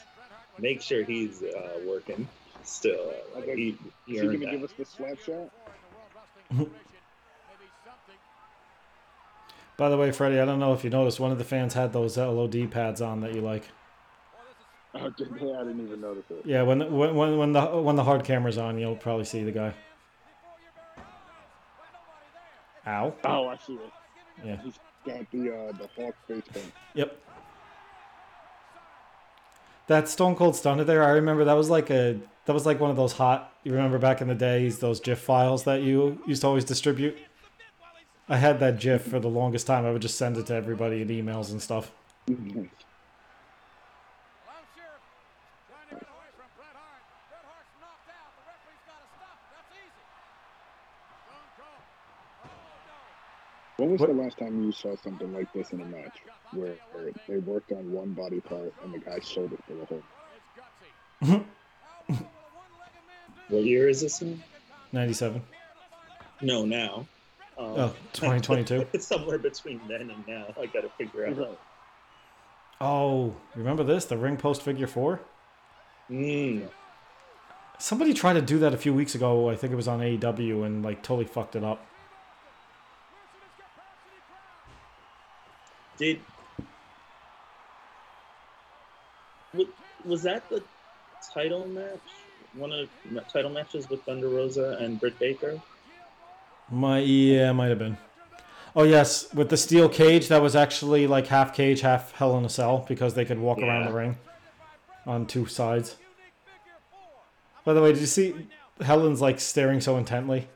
working still. Is he gonna give us the slap shot? By the way, Freddie, I don't know if you noticed, one of the fans had those LOD pads on that you like. Oh, did they? I didn't even notice it. Yeah, when the hard camera's on, you'll probably see the guy. Ow! Oh, I see it. Yeah. He's got the Hawk face thing. Yep. That Stone Cold Stunner there, I remember that was like one of those hot, you remember back in the days, those GIF files that you used to always distribute? I had that GIF for the longest time. I would just send it to everybody in emails and stuff. Mm-hmm. When was the last time you saw something like this in a match where they worked on one body part and the guy sold it for the whole? What year is this in? 97. No, now. 2022. It's somewhere between then and now. I got to figure out. Right. Oh, remember this? The ring post figure four? Mm. Somebody tried to do that a few weeks ago. I think it was on AEW and totally fucked it up. Was that the title match? One of the title matches with Thunder Rosa and Britt Baker? Yeah, it might have been. Oh, yes, with the steel cage, that was actually half cage, half Hell in a Cell, because they could walk around the ring on two sides. By the way, did you see Helen's staring so intently?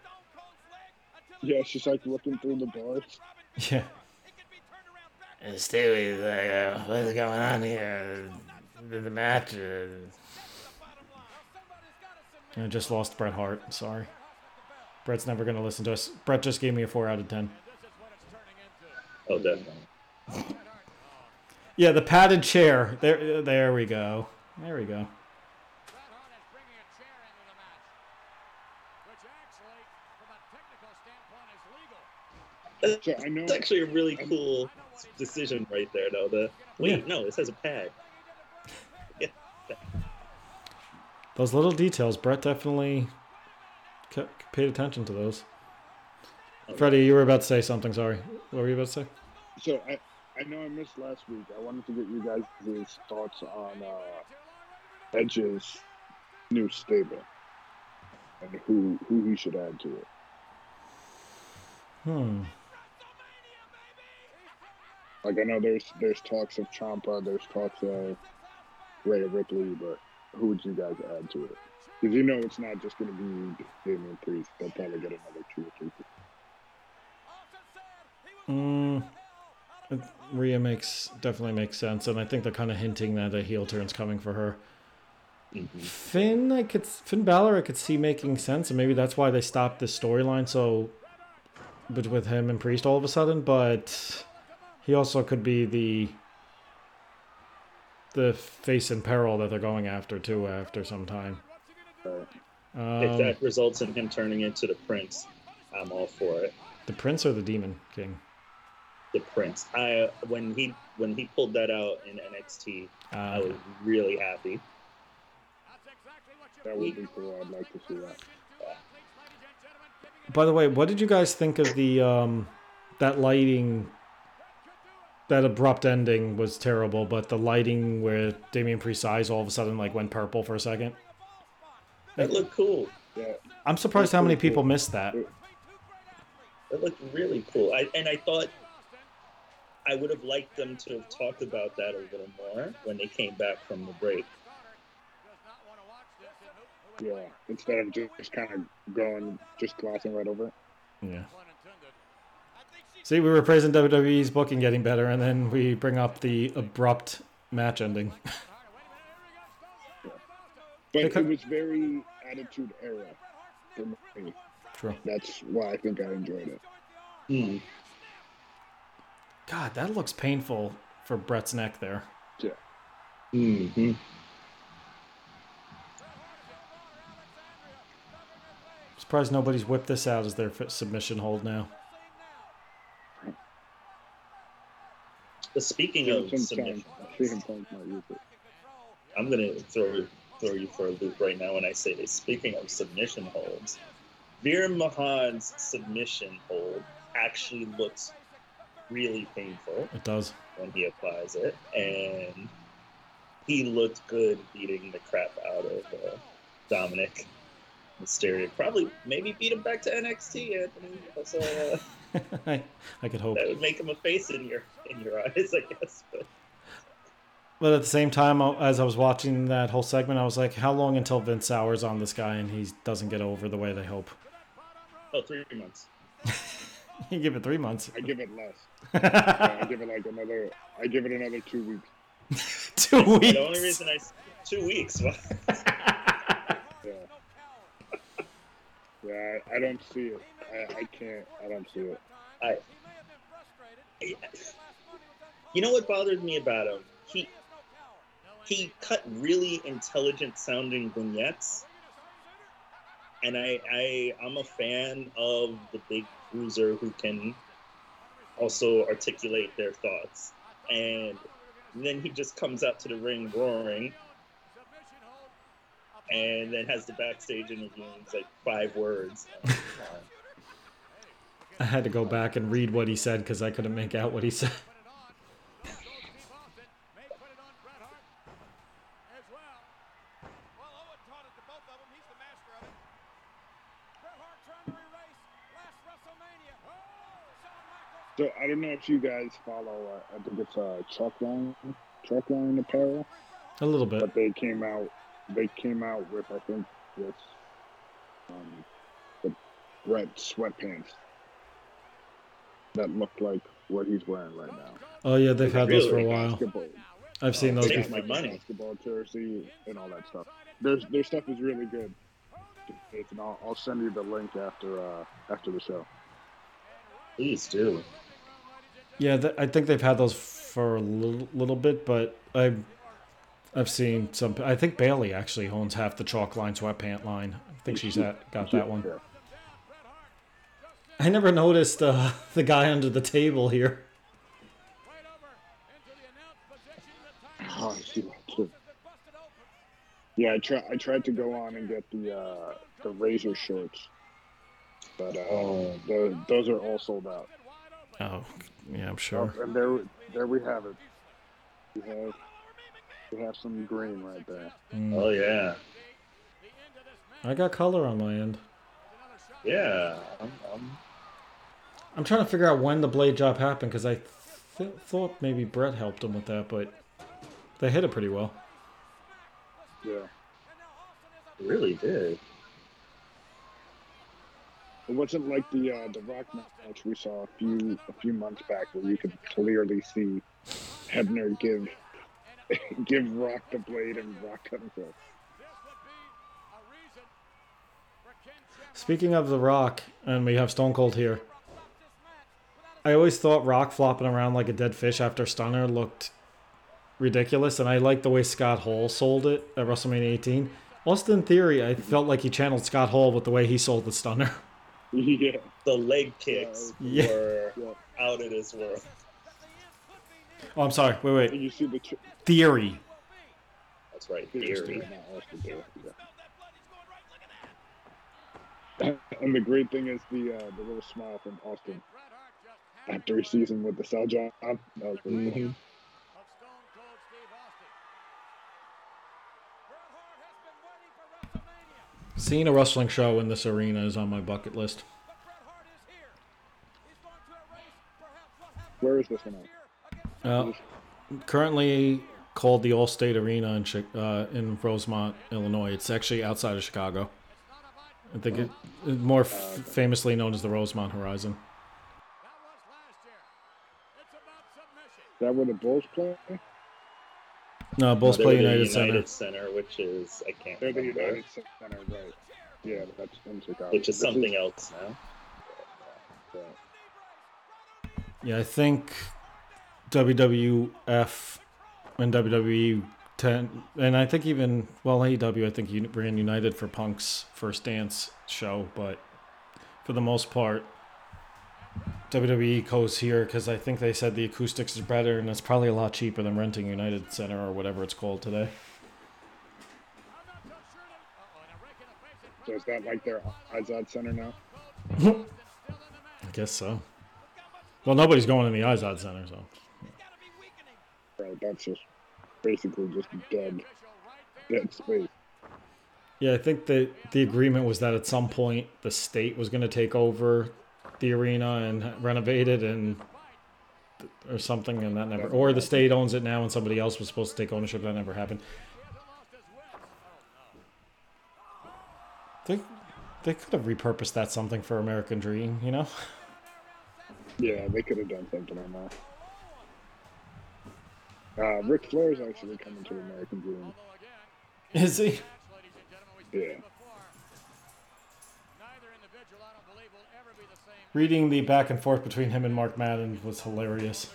Yeah, she's looking through the bars. Yeah. Stevie's what's going on here? The match. I just lost Bret Hart. Sorry. Bret's never going to listen to us. Bret just gave me a 4 out of 10. Oh, definitely. Yeah, the padded chair. There we go. There we go. It's actually a really cool decision right there, though. No, it says a pad. Yeah. Those little details, Bret definitely paid attention to those. Okay. Freddie, you were about to say something, sorry. What were you about to say? So, I know I missed last week. I wanted to get you guys' thoughts on Edge's new stable and who he should add to it. I know there's talks of Ciampa, there's talks of Rhea Ripley, but who would you guys add to it? Because you know it's not just going to be Damian Priest. They'll probably get another 2 or 3 people. Rhea definitely makes sense, and I think they're kind of hinting that a heel turn's coming for her. Mm-hmm. Finn Balor, I could see making sense, and maybe that's why they stopped this storyline but with him and Priest all of a sudden, but he also could be the face in peril that they're going after too after some time. If that results in him turning into the Prince, I'm all for it. The Prince or the Demon King? The Prince. When he pulled that out in NXT, I was really happy. That would be cool. I'd like to see that. By the way, what did you guys think of the that lighting? That abrupt ending was terrible, but the lighting where Damian Priest's eyes all of a sudden went purple for a second. That looked cool. Yeah. I'm surprised how many people missed that. It looked really cool. I thought I would have liked them to have talked about that a little more when they came back from the break. Yeah, instead of just kind of glossing right over it. Yeah. See, we were praising WWE's booking getting better, and then we bring up the abrupt match ending. Yeah. But it was very Attitude Era for me. True. That's why I think I enjoyed it. Mm. God, that looks painful for Brett's neck there. Yeah. Mm-hmm. Surprised nobody's whipped this out as their submission hold now. Speaking of submission, I'm going to throw you for a loop right now when I say this. Speaking of submission holds, Veer Mahan's submission hold actually looks really painful. It does. When he applies it. And he looked good beating the crap out of Dominic Mysterio. Probably, maybe beat him back to NXT, Anthony. So, I could hope that would make him a face in your eyes, I guess. But But at the same time, as I was watching that whole segment, I was like, how long until Vince sours on this guy and he doesn't get over the way they hope? Oh, 3 months. You give it 3 months. I give it less. I give it like another. I give it another 2 weeks. 2 weeks. The only reason 2 weeks. What? Yeah. I don't see it. I can't. I don't see it. You know what bothered me about him? He cut really intelligent sounding vignettes. And I'm a fan of the big bruiser who can also articulate their thoughts. And then he just comes out to the ring roaring and then has the backstage interview and it's like 5 words. I had to go back and read what he said because I couldn't make out what he said. So I don't know if you guys follow, I think it's Truckline Apparel. A little bit. But they came out with, I think, with the red sweatpants that looked like what he's wearing right now. Oh yeah, they've had those for a while. Basketball. I've seen those before. Like basketball jersey and all that stuff. Their stuff is really good. And I'll send you the link after the show. Please do. Yeah, I think they've had those for a little bit, but I've seen some. I think Bailey actually owns half the chalk line, sweatpant line. I think got that one. Yeah. I never noticed the guy under the table here. Oh, yeah, I tried to go on and get the Razor shorts. But those are all sold out. Oh, yeah, I'm sure. And there we have it. We have some green right there. Mm. Oh, yeah. I got color on my end. Yeah. I'm trying to figure out when the blade job happened because I thought maybe Bret helped him with that, but they hit it pretty well. Yeah. They really did. It wasn't like the Rock match we saw a few months back, where you could clearly see Hebner give Rock the blade and Rock cut himself. Speaking of the Rock, and we have Stone Cold here. I always thought Rock flopping around like a dead fish after Stunner looked ridiculous, and I liked the way Scott Hall sold it at WrestleMania 18. Austin Theory, I felt like he channeled Scott Hall with the way he sold the Stunner. Yeah. The leg kicks were out of this world. Oh, I'm sorry. Wait. You see the Theory. That's right. Theory. And the great thing is the little smile from Austin after his season with the South John. That was really cool. Seeing a wrestling show in this arena is on my bucket list. Where is this one at? Currently called the Allstate Arena in Rosemont, Illinois. It's actually outside of Chicago. I think it's more famously known as the Rosemont Horizon. Is that where the Bulls play? No, Bulls play United Center, which is I can't. They're the United Center, right? Yeah, that's in Chicago. Which is something else now. Yeah, I think WWF and WWE and I think even AEW. I think ran United for Punk's first dance show, but for the most part, WWE goes here because I think they said the acoustics is better and it's probably a lot cheaper than renting United Center or whatever it's called today. So is that like their IZOD Center now? I guess so. Well, nobody's going in the IZOD Center, so. Right, that's just basically just dead space. Yeah, I think that the agreement was that at some point the state was going to take over the arena and renovate it, and or something, and that never, or the state owns it now and somebody else was supposed to take ownership, that never happened. They could have repurposed that something for American Dream, you know? Yeah, they could have done something on that. Ric Flair's actually coming to American Dream. Is he? Yeah. Reading the back and forth between him and Mark Madden was hilarious.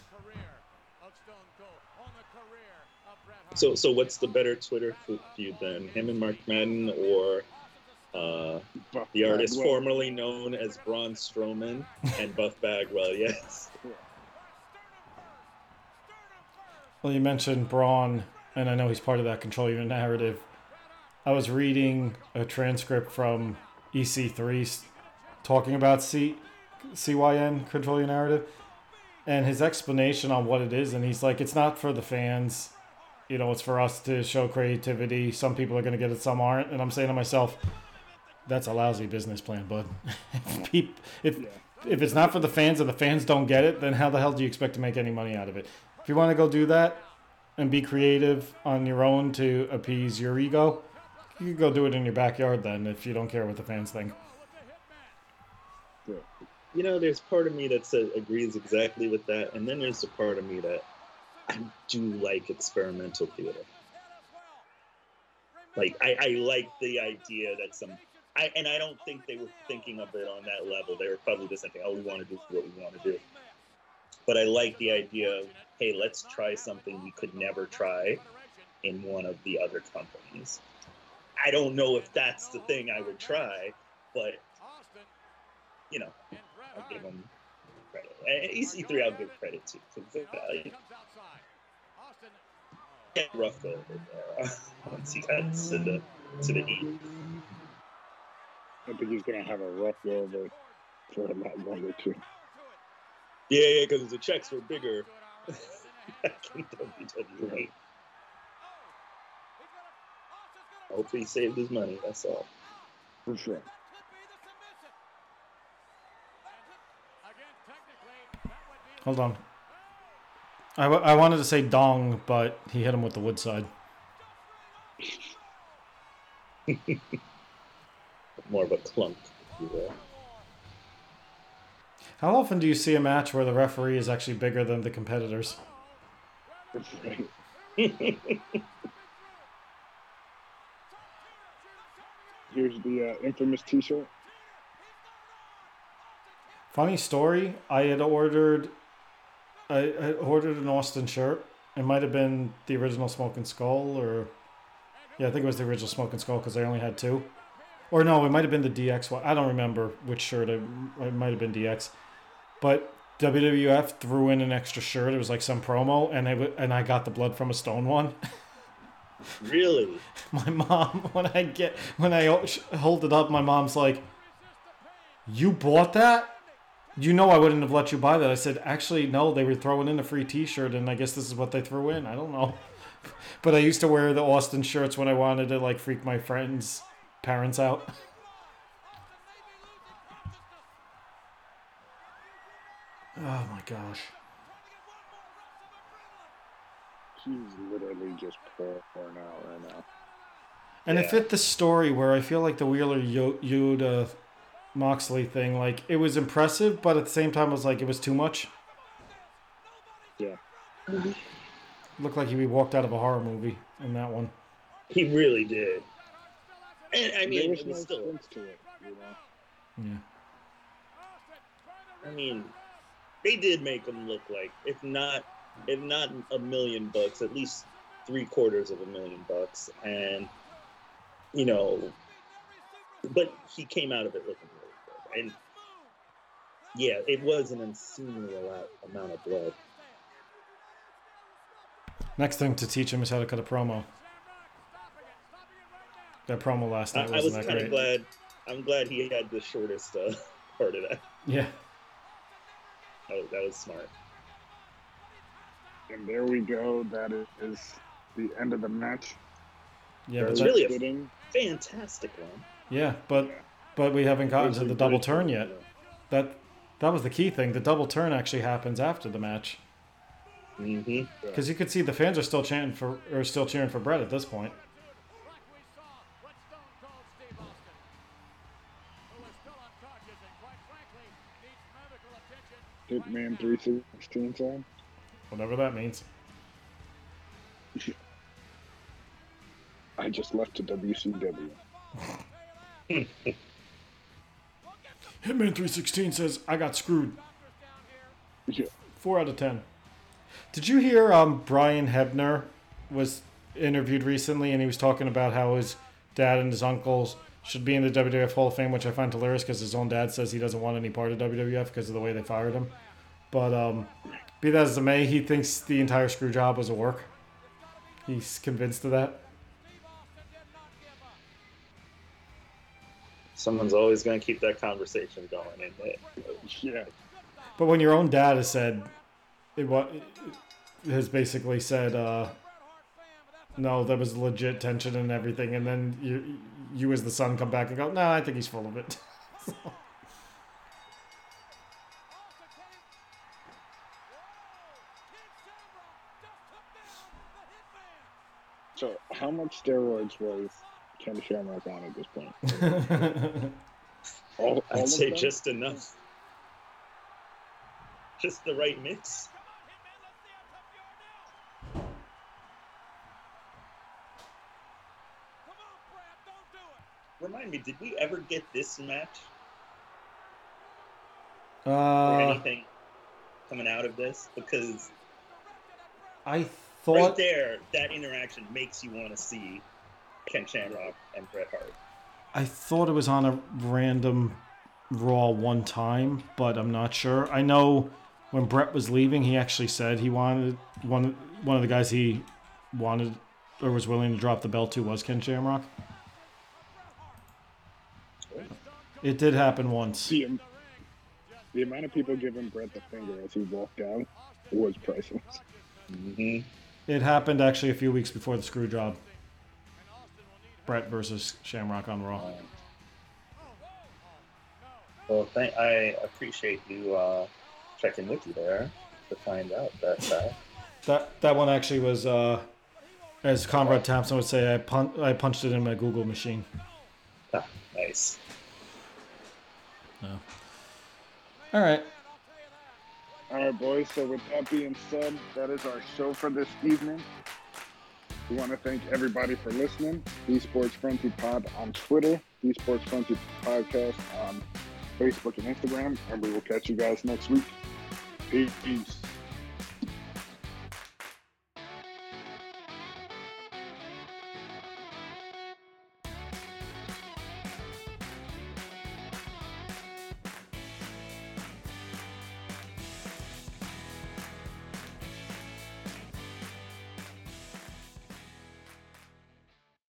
So what's the better Twitter feud then? Him and Mark Madden, or the artist Bagwell, formerly known as Braun Strowman, and Buff Bagwell, yes. Well, you mentioned Braun, and I know he's part of that Control Your Narrative. I was reading a transcript from EC3 talking about CYN, Control Your Narrative, and his explanation on what it is, and he's like, it's not for the fans, you know, it's for us to show creativity. Some people are going to get it, some aren't. And I'm saying to myself, that's a lousy business plan, bud. If it's not for the fans and the fans don't get it, then how the hell do you expect to make any money out of it? If you want to go do that and be creative on your own to appease your ego, you can go do it in your backyard then, if you don't care what the fans think. You know, there's part of me that agrees exactly with that, and then there's a part of me that I do like experimental theater. Like, I like the idea that and I don't think they were thinking of it on that level. They were probably just thinking, oh, we want to do what we want to do. But I like the idea of, hey, let's try something we could never try in one of the other companies. I don't know if that's the thing I would try, but, you know, I'll give them credit. EC3 I'll give credit to, because get rough over there once he got to the heat. I think he's going to have a rough over for a lot longer, too. Yeah, because the checks were bigger back in WWE. Hopefully he saved his money, that's all. For sure. Hold on. I wanted to say dong, but he hit him with the wood side. More of a clunk, if you will. How often do you see a match where the referee is actually bigger than the competitors? Here's the infamous t-shirt. Funny story, I ordered an Austin shirt. It might have been the original Smoking Skull, or... Yeah, I think it was the original Smoking Skull, because I only had two. Or no, it might have been the DX one. I don't remember which shirt. It might have been DX. But WWF threw in an extra shirt. It was like some promo, and I got the Blood from a Stone one. Really? My mom, when I hold it up, my mom's like, "You bought that? You know I wouldn't have let you buy that." I said, actually, no, they were throwing in a free t-shirt, and I guess this is what they threw in. I don't know. But I used to wear the Austin shirts when I wanted to, like, freak my friends' parents out. Oh, my gosh. She's literally just pouring out right now. And it fit the story where I feel like the Wheeler Yuta Moxley thing, like, it was impressive, but at the same time, I was like, it was too much. Yeah. Looked like he walked out of a horror movie in that one. He really did. And I mean, it was still to it, you know? Yeah. I mean, they did make him look like, if not $1 million, at least $750,000, and you know, but he came out of it looking really good. And yeah, it was an unseemly amount of blood. Next thing to teach him is how to cut a promo. That promo last night wasn't that great. I'm glad he had the shortest part of that. Yeah. That was smart. And there we go. That is the end of the match. Yeah, but it's really a fantastic one. Yeah, but we haven't gotten to the double turn yet. That was the key thing. The double turn actually happens after the match. Because you could see the fans are still chanting for, or still cheering for Bret at this point. Hitman 316 time. Whatever that means. I just left to WCW. Hitman 316 says, I got screwed. Yeah. 4 out of 10. Did you hear Brian Hebner was interviewed recently, and he was talking about how his dad and his uncles should be in the WWF Hall of Fame, which I find hilarious because his own dad says he doesn't want any part of WWF because of the way they fired him. But be that as it may, he thinks the entire screw job was a work. He's convinced of that. Someone's always going to keep that conversation going, isn't it? Yeah. But when your own dad has said, has basically said, no, there was legit tension and everything, and then you as the son come back and go, no, I think he's full of it. So. So, how much steroids was Ken Shamrock on at this point? I'd say just enough. Just the right mix. Remind me, did we ever get this match? Or anything coming out of this? Because I thought right there, that interaction makes you want to see Ken Shamrock and Bret Hart. I thought it was on a random Raw one time, but I'm not sure. I know when Bret was leaving, he actually said he wanted one of the guys he wanted or was willing to drop the belt to was Ken Shamrock. It did happen once. The amount of people giving Bret the finger as he walked down was priceless. Mm-hmm. It happened actually a few weeks before the screw job. Bret versus Shamrock on Raw. Well, I appreciate you checking with you there to find out that fact. That one actually was, as Conrad Thompson would say, I punched it in my Google machine. Ah, nice. No. All right, boys, so with that being said, that is our show for this evening. We want to thank everybody for listening. The Sports Frenzy Pod on Twitter, The Sports Frenzy Podcast on Facebook and Instagram, and we will catch you guys next week. Peace.